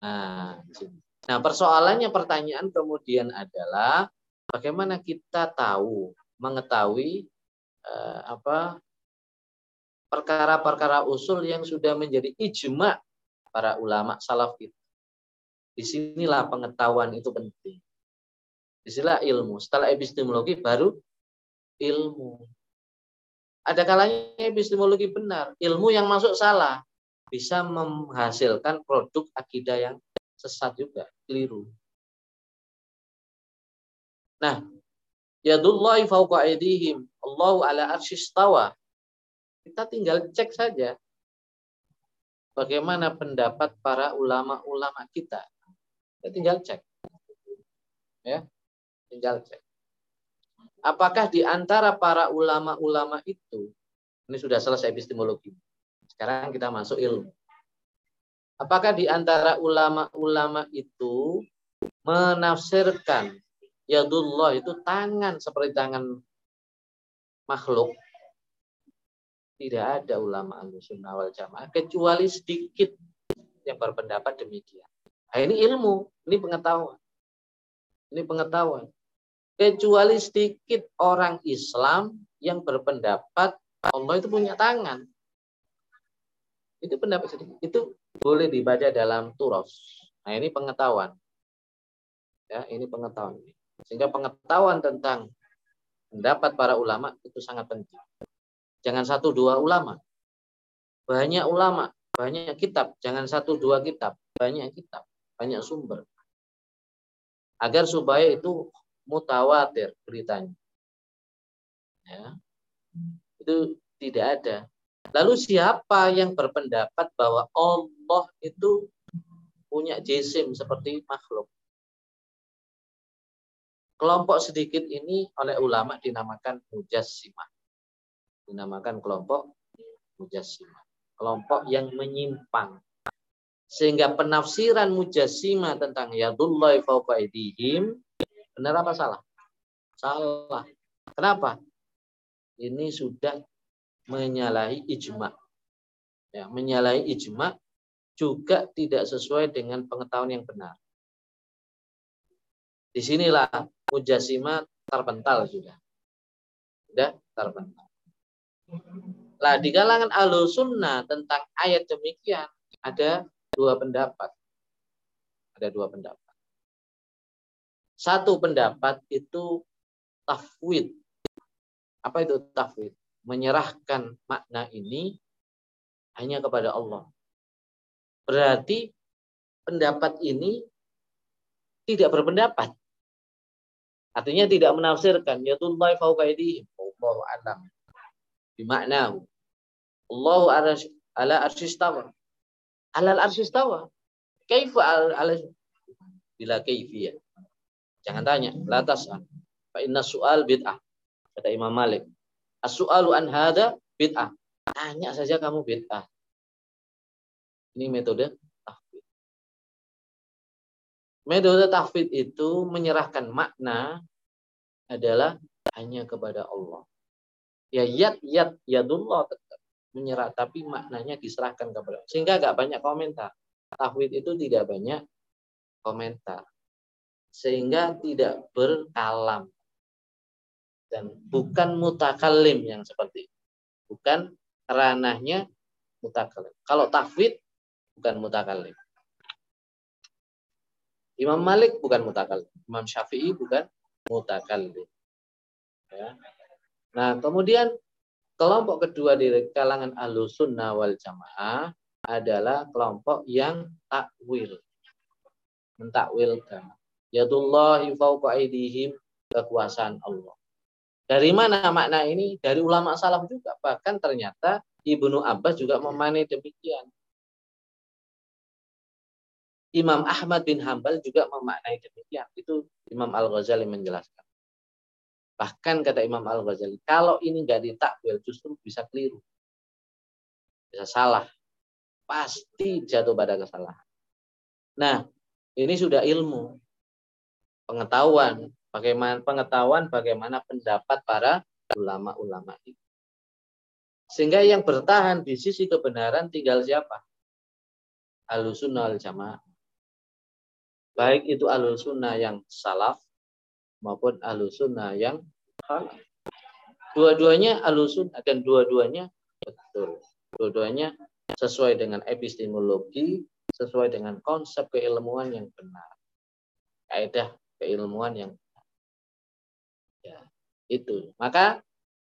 Nah, Nah, persoalannya, pertanyaan kemudian adalah bagaimana kita tahu, mengetahui eh, apa perkara-perkara usul yang sudah menjadi ijma para ulama salaf itu. Disinilah pengetahuan itu penting. Disinilah ilmu. Setelah epistemologi baru ilmu. Ada kalanya epistemologi benar, ilmu yang masuk salah bisa menghasilkan produk akidah yang sesat juga, keliru. Nah, yadullahi fawqa aydihim, Allahu ala arsyistawa. Kita tinggal cek saja bagaimana pendapat para ulama-ulama kita. Kita tinggal cek. Ya, tinggal cek. Apakah di antara para ulama-ulama itu, ini sudah selesai epistemologi. Sekarang kita masuk ilmu. Apakah di antara ulama-ulama itu menafsirkan yadullah itu tangan seperti tangan makhluk? Tidak ada ulama Ahlussunnah wal-Jama'ah kecuali sedikit yang berpendapat demikian. Nah, ini ilmu, ini pengetahuan. Ini pengetahuan. Kecuali sedikit orang Islam yang berpendapat Allah itu punya tangan. Itu pendapat sedikit. Itu boleh dibaca dalam turos. Nah, ini pengetahuan. Ya, ini pengetahuan. Sehingga pengetahuan tentang pendapat para ulama itu sangat penting. Jangan satu dua ulama. Banyak ulama, banyak kitab. Jangan satu dua kitab. Banyak kitab, banyak sumber. Agar supaya itu mutawatir beritanya. Ya. Itu tidak ada. Lalu siapa yang berpendapat bahwa Allah itu punya jisim seperti makhluk? Kelompok sedikit ini oleh ulama dinamakan mujassimah. Dinamakan kelompok mujassimah. Kelompok yang menyimpang. Sehingga penafsiran mujassimah tentang yadullahi fawqa aydihim benar apa salah? Salah. Kenapa? Ini sudah menyalahi ijma, ya, menyalahi ijma juga tidak sesuai dengan pengetahuan yang benar. Disinilah mujassimah terpental sudah. Sudah terpental. Lah di kalangan Ahlussunnah tentang ayat demikian ada dua pendapat. Ada dua pendapat. Satu pendapat itu tafwid. Apa itu tafwid? Menyerahkan makna ini hanya kepada Allah. Berarti pendapat ini tidak berpendapat. Artinya tidak menafsirkan. Yatullahi fawqa aydihim. Wallahu a'lam. Bimaknahu. Allahu ala arsyistawa. Ala arsyistawa. Kaifa ala bila kaifiyah. Jangan tanya. La tas'al. Fa inna su'al bid'ah. Kata Imam Malik. As-su'alu an hadha bid'ah. Tanya saja kamu bid'ah. Ini metode tahfidz. Metode tahfidz itu menyerahkan makna adalah hanya kepada Allah. Ya yad yad yadullah tetap menyerah, tapi maknanya diserahkan kepada Allah. Sehingga gak banyak komentar. Tahfidz itu tidak banyak komentar. Sehingga tidak berkalam. Dan bukan mutakalim yang seperti itu. Bukan ranahnya mutakalim. Kalau tahfidz bukan mutakalim. Imam Malik bukan mutakalim. Imam Syafi'i bukan mutakalim. Ya. Nah, kemudian kelompok kedua di kalangan Ahlussunnah wal Jamaah adalah kelompok yang takwil. Mentakwilkan. Yadullahi fawqa aydihim, kekuasaan Allah. Dari mana makna ini? Dari ulama salaf juga. Bahkan ternyata Ibnu Abbas juga memaknai demikian. Imam Ahmad bin Hanbal juga memaknai demikian. Itu Imam Al-Ghazali menjelaskan. Bahkan kata Imam Al-Ghazali, kalau ini nggak ditakwil justru bisa keliru. Bisa salah. Pasti jatuh pada kesalahan. Nah, ini sudah ilmu. Pengetahuan. Bagaimana pengetahuan, bagaimana pendapat para ulama-ulama itu. Sehingga yang bertahan di sisi kebenaran tinggal siapa? Ahlussunnah al-Jamaah. Baik itu Ahlussunnah yang salaf maupun Ahlussunnah yang khalaf. Dua-duanya Ahlussunnah dan dua-duanya betul. Dua-duanya sesuai dengan epistemologi, sesuai dengan konsep keilmuan yang benar. Kaidah keilmuan yang benar. Ya, itu. Maka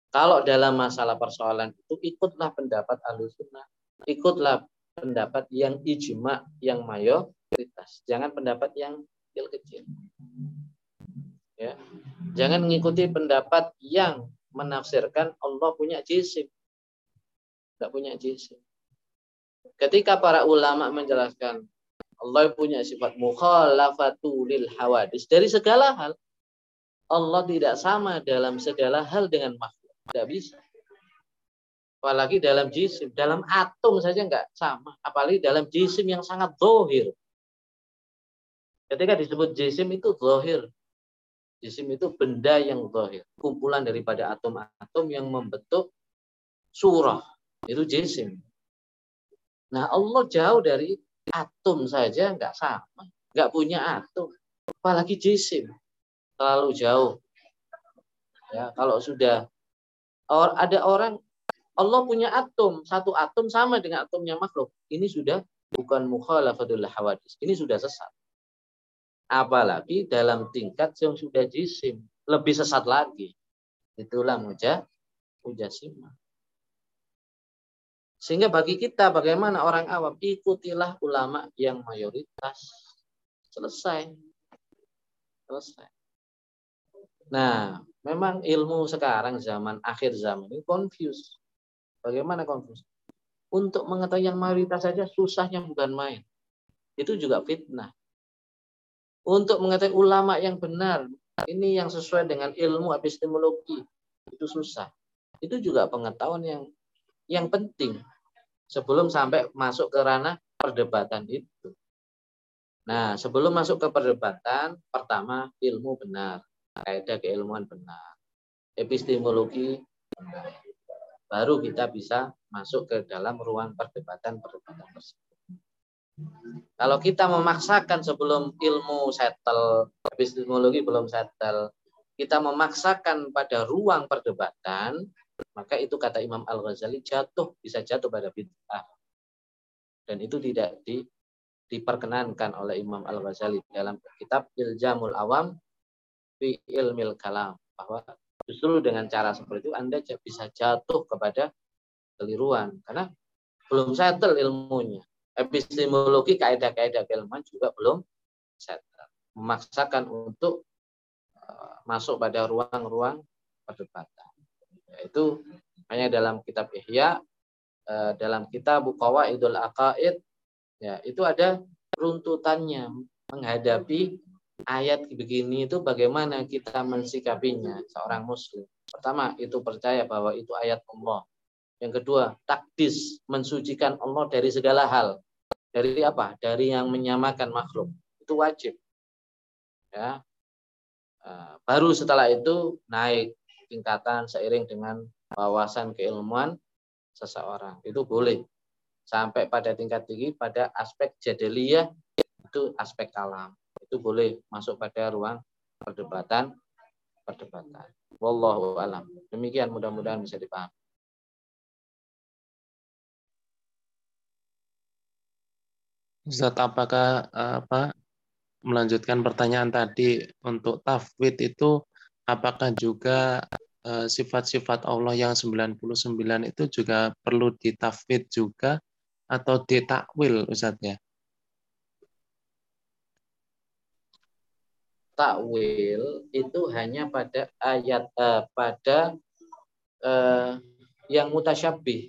kalau dalam masalah persoalan itu ikutlah pendapat Ahlussunnah, ikutlah pendapat yang ijma, yang mayoritas. Jangan pendapat yang kecil-kecil. Ya. Jangan mengikuti pendapat yang menafsirkan Allah punya jisim. Tidak punya jisim. Ketika para ulama menjelaskan Allah punya sifat mukhalafatu lil hawadis. Dari segala hal, Allah tidak sama dalam segala hal dengan makhluk. Tidak bisa. Apalagi dalam jisim, dalam atom saja nggak sama. Apalagi dalam jisim yang sangat zahir. Ketika disebut jisim itu zahir. Jisim itu benda yang zahir. Kumpulan daripada atom-atom yang membentuk surah. Itu jisim. Nah Allah jauh dari atom saja nggak sama. Nggak punya atom. Apalagi jisim. Terlalu jauh. Ya, kalau sudah or, ada orang Allah punya atom, satu atom sama dengan atomnya makhluk. Ini sudah bukan mukhalafatul hawadis. Ini sudah sesat. Apalagi dalam tingkat yang sudah jisim, lebih sesat lagi. Itulah mujah, mujassimah. Sehingga bagi kita bagaimana orang awam, ikutilah ulama yang mayoritas. Selesai. Selesai. Nah, memang ilmu sekarang zaman akhir zaman ini confused. Bagaimana konfus? Untuk mengetahui yang mayoritas saja susahnya bukan main. Itu juga fitnah. Untuk mengetahui ulama yang benar, ini yang sesuai dengan ilmu epistemologi, itu susah. Itu juga pengetahuan yang yang penting sebelum sampai masuk ke ranah perdebatan itu. Nah, sebelum masuk ke perdebatan, pertama ilmu benar, kaidah keilmuan benar, epistemologi benar. Baru kita bisa masuk ke dalam ruang perdebatan-perdebatan tersebut. Kalau kita memaksakan sebelum ilmu settle, epistemologi belum settle, kita memaksakan pada ruang perdebatan, maka itu kata Imam Al-Ghazali jatuh, bisa jatuh pada bid'ah. Dan itu tidak di, diperkenankan oleh Imam Al-Ghazali dalam kitab Iljamul Awam fi Ilmil Kalam, bahwa justru dengan cara seperti itu Anda bisa jatuh kepada keliruan karena belum settle ilmunya. Epistemologi, kaidah-kaidah keilmuan juga belum settle. Memaksakan untuk uh, masuk pada ruang-ruang perdebatan. Yaitu hanya dalam kitab Ihya, uh, dalam kitab Al-Kawaidul Aqaid, ya, itu ada runtutannya menghadapi ayat begini itu bagaimana kita mensikapinya seorang muslim. Pertama, itu percaya bahwa itu ayat Allah. Yang kedua, takdis, mensucikan Allah dari segala hal. Dari apa? Dari yang menyamakan makhluk. Itu wajib. Ya. Baru setelah itu naik tingkatan seiring dengan wawasan keilmuan seseorang. Itu boleh. Sampai pada tingkat tinggi, pada aspek jadaliyah, itu aspek kalam. Itu boleh masuk pada ruang perdebatan. Perdebatan. Wallahu a'lam. Demikian mudah-mudahan bisa dipahami. Ustaz, apakah apa melanjutkan pertanyaan tadi untuk tafwid itu apakah juga sifat-sifat Allah yang sembilan puluh sembilan itu juga perlu ditafwid juga atau ditakwil Ustaz ya? Takwil itu hanya pada ayat eh, pada eh, yang mutasyabih,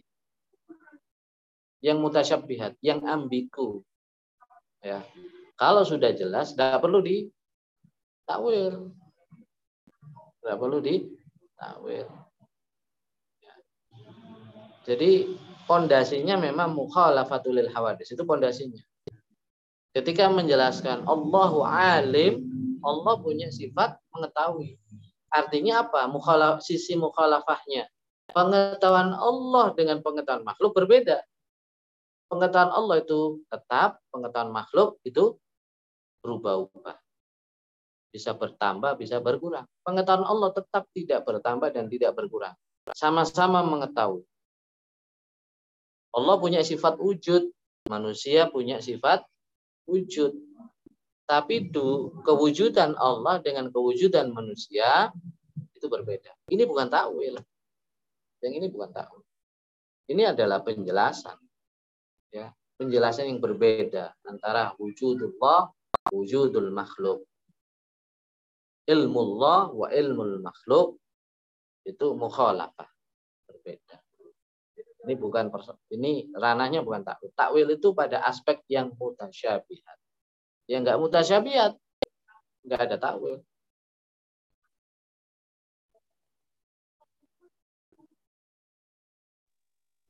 yang mutasyabihat, yang ambigu. Ya. Kalau sudah jelas, tidak perlu ditakwil. Tidak perlu ditakwil. Ya. Jadi, pondasinya memang mukhalafatul lil hawadis. Itu pondasinya. Ketika menjelaskan, Allahu alim, Allah punya sifat mengetahui. Artinya apa? Mukhalaf, sisi mukhalafahnya. Pengetahuan Allah dengan pengetahuan makhluk berbeda. Pengetahuan Allah itu tetap, pengetahuan makhluk itu berubah-ubah. Bisa bertambah, bisa berkurang. Pengetahuan Allah tetap tidak bertambah dan tidak berkurang. Sama-sama mengetahui. Allah punya sifat wujud, manusia punya sifat wujud. Tapi itu kewujudan Allah dengan kewujudan manusia itu berbeda. Ini bukan takwil. Yang ini bukan takwil. Ini adalah penjelasan. Ya, penjelasan yang berbeda antara wujudullah, wujudul makhluk. Ilmullah wa ilmul makhluk itu mukhalafah, berbeda. Ini bukan ini ranahnya bukan takwil. Takwil itu pada aspek yang mutasyabihat. Yang enggak mutasyabihat enggak ada takwil.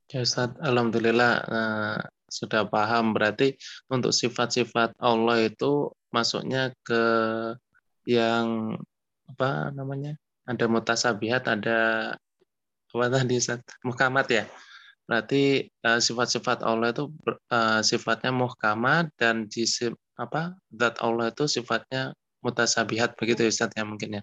Ya Ustaz, alhamdulillah eh, sudah paham. Berarti untuk sifat-sifat Allah itu masuknya ke yang apa namanya? Ada mutasabihat, ada apa tadi Ustaz? Muhkamat ya. Berarti eh, sifat-sifat Allah itu eh, sifatnya muhkamat dan di apa? Zat Allah itu sifatnya mutasabihat begitu Ustaz ya mungkin ya.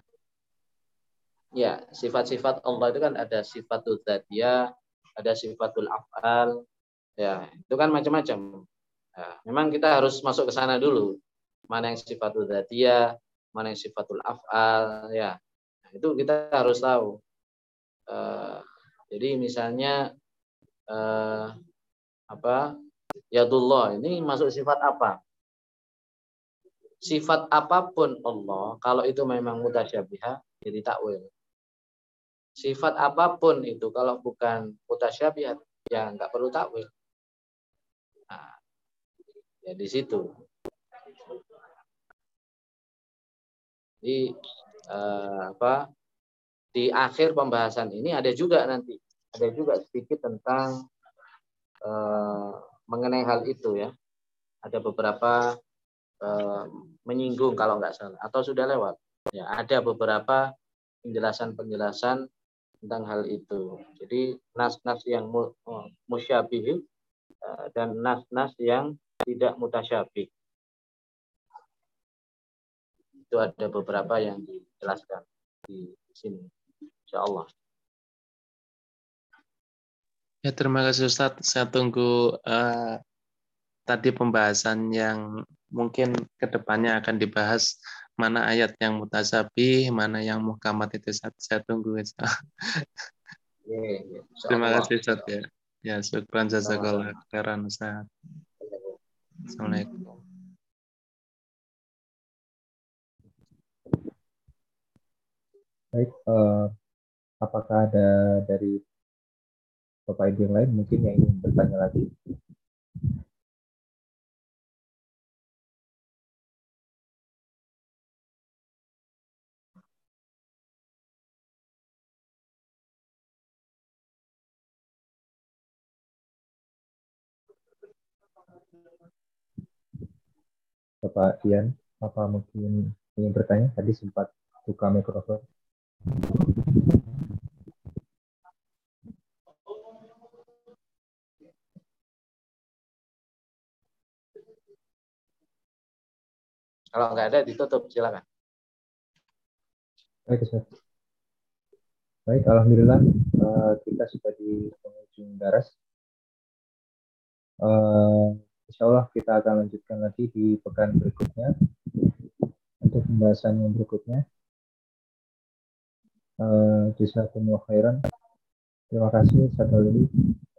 Ya, sifat-sifat Allah itu kan ada sifatul dzatiyah, ada sifatul af'al, ya itu kan macam-macam. Ya, memang kita harus masuk ke sana dulu, mana yang sifatul dzatiyah, mana yang sifatul af'al, ya nah, itu kita harus tahu. Uh, jadi misalnya uh, apa yadullah ini masuk sifat apa? Sifat apapun Allah kalau itu memang mutasyabihah jadi takwil. Sifat apapun itu kalau bukan mutasyabihat ya nggak perlu takwil. Nah, ya di situ. Di eh, apa di akhir pembahasan ini ada juga nanti ada juga sedikit tentang eh, mengenai hal itu ya. Ada beberapa eh, menyinggung kalau nggak salah atau sudah lewat. Ya ada beberapa penjelasan-penjelasan tentang hal itu. Jadi nas-nas yang musyabih dan nas-nas yang tidak mutasyabih. Itu ada beberapa yang dijelaskan di sini. Insyaallah. Ya, terima kasih Ustaz. Saya tunggu uh, tadi pembahasan yang mungkin kedepannya akan dibahas mana ayat yang mutasabih, mana yang muhkamat itu. Ustaz. Saya tunggu Ustaz. Ya, ya. Terima kasih Ustaz ya. Ya, syukran jazakallah khairan Ustaz. Assalamualaikum. Baik, uh, apakah ada dari Bapak Ibu yang lain mungkin yang ingin bertanya lagi? Bapak Ian, apa mungkin ingin bertanya? Tadi sempat buka mikrofon. Kalau nggak ada, ditutup. Silakan. Baik, Ustaz. Baik, alhamdulillah uh, kita sudah di penghujung daras. Uh, insya Allah kita akan lanjutkan lagi di pekan berikutnya untuk pembahasan yang berikutnya. Uh, Jazakumullah khairan. Terima kasih satu lagi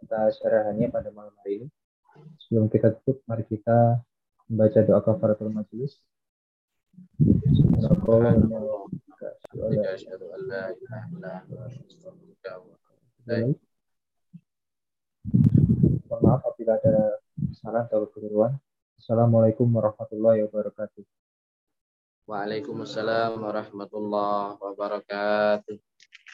atas arahannya pada malam hari ini. Sebelum kita tutup, mari kita membaca doa kafaratul majelis. Maaf apabila ada salah atau keliruan. Assalamualaikum warahmatullahi wabarakatuh. Waalaikumsalam warahmatullahi wabarakatuh.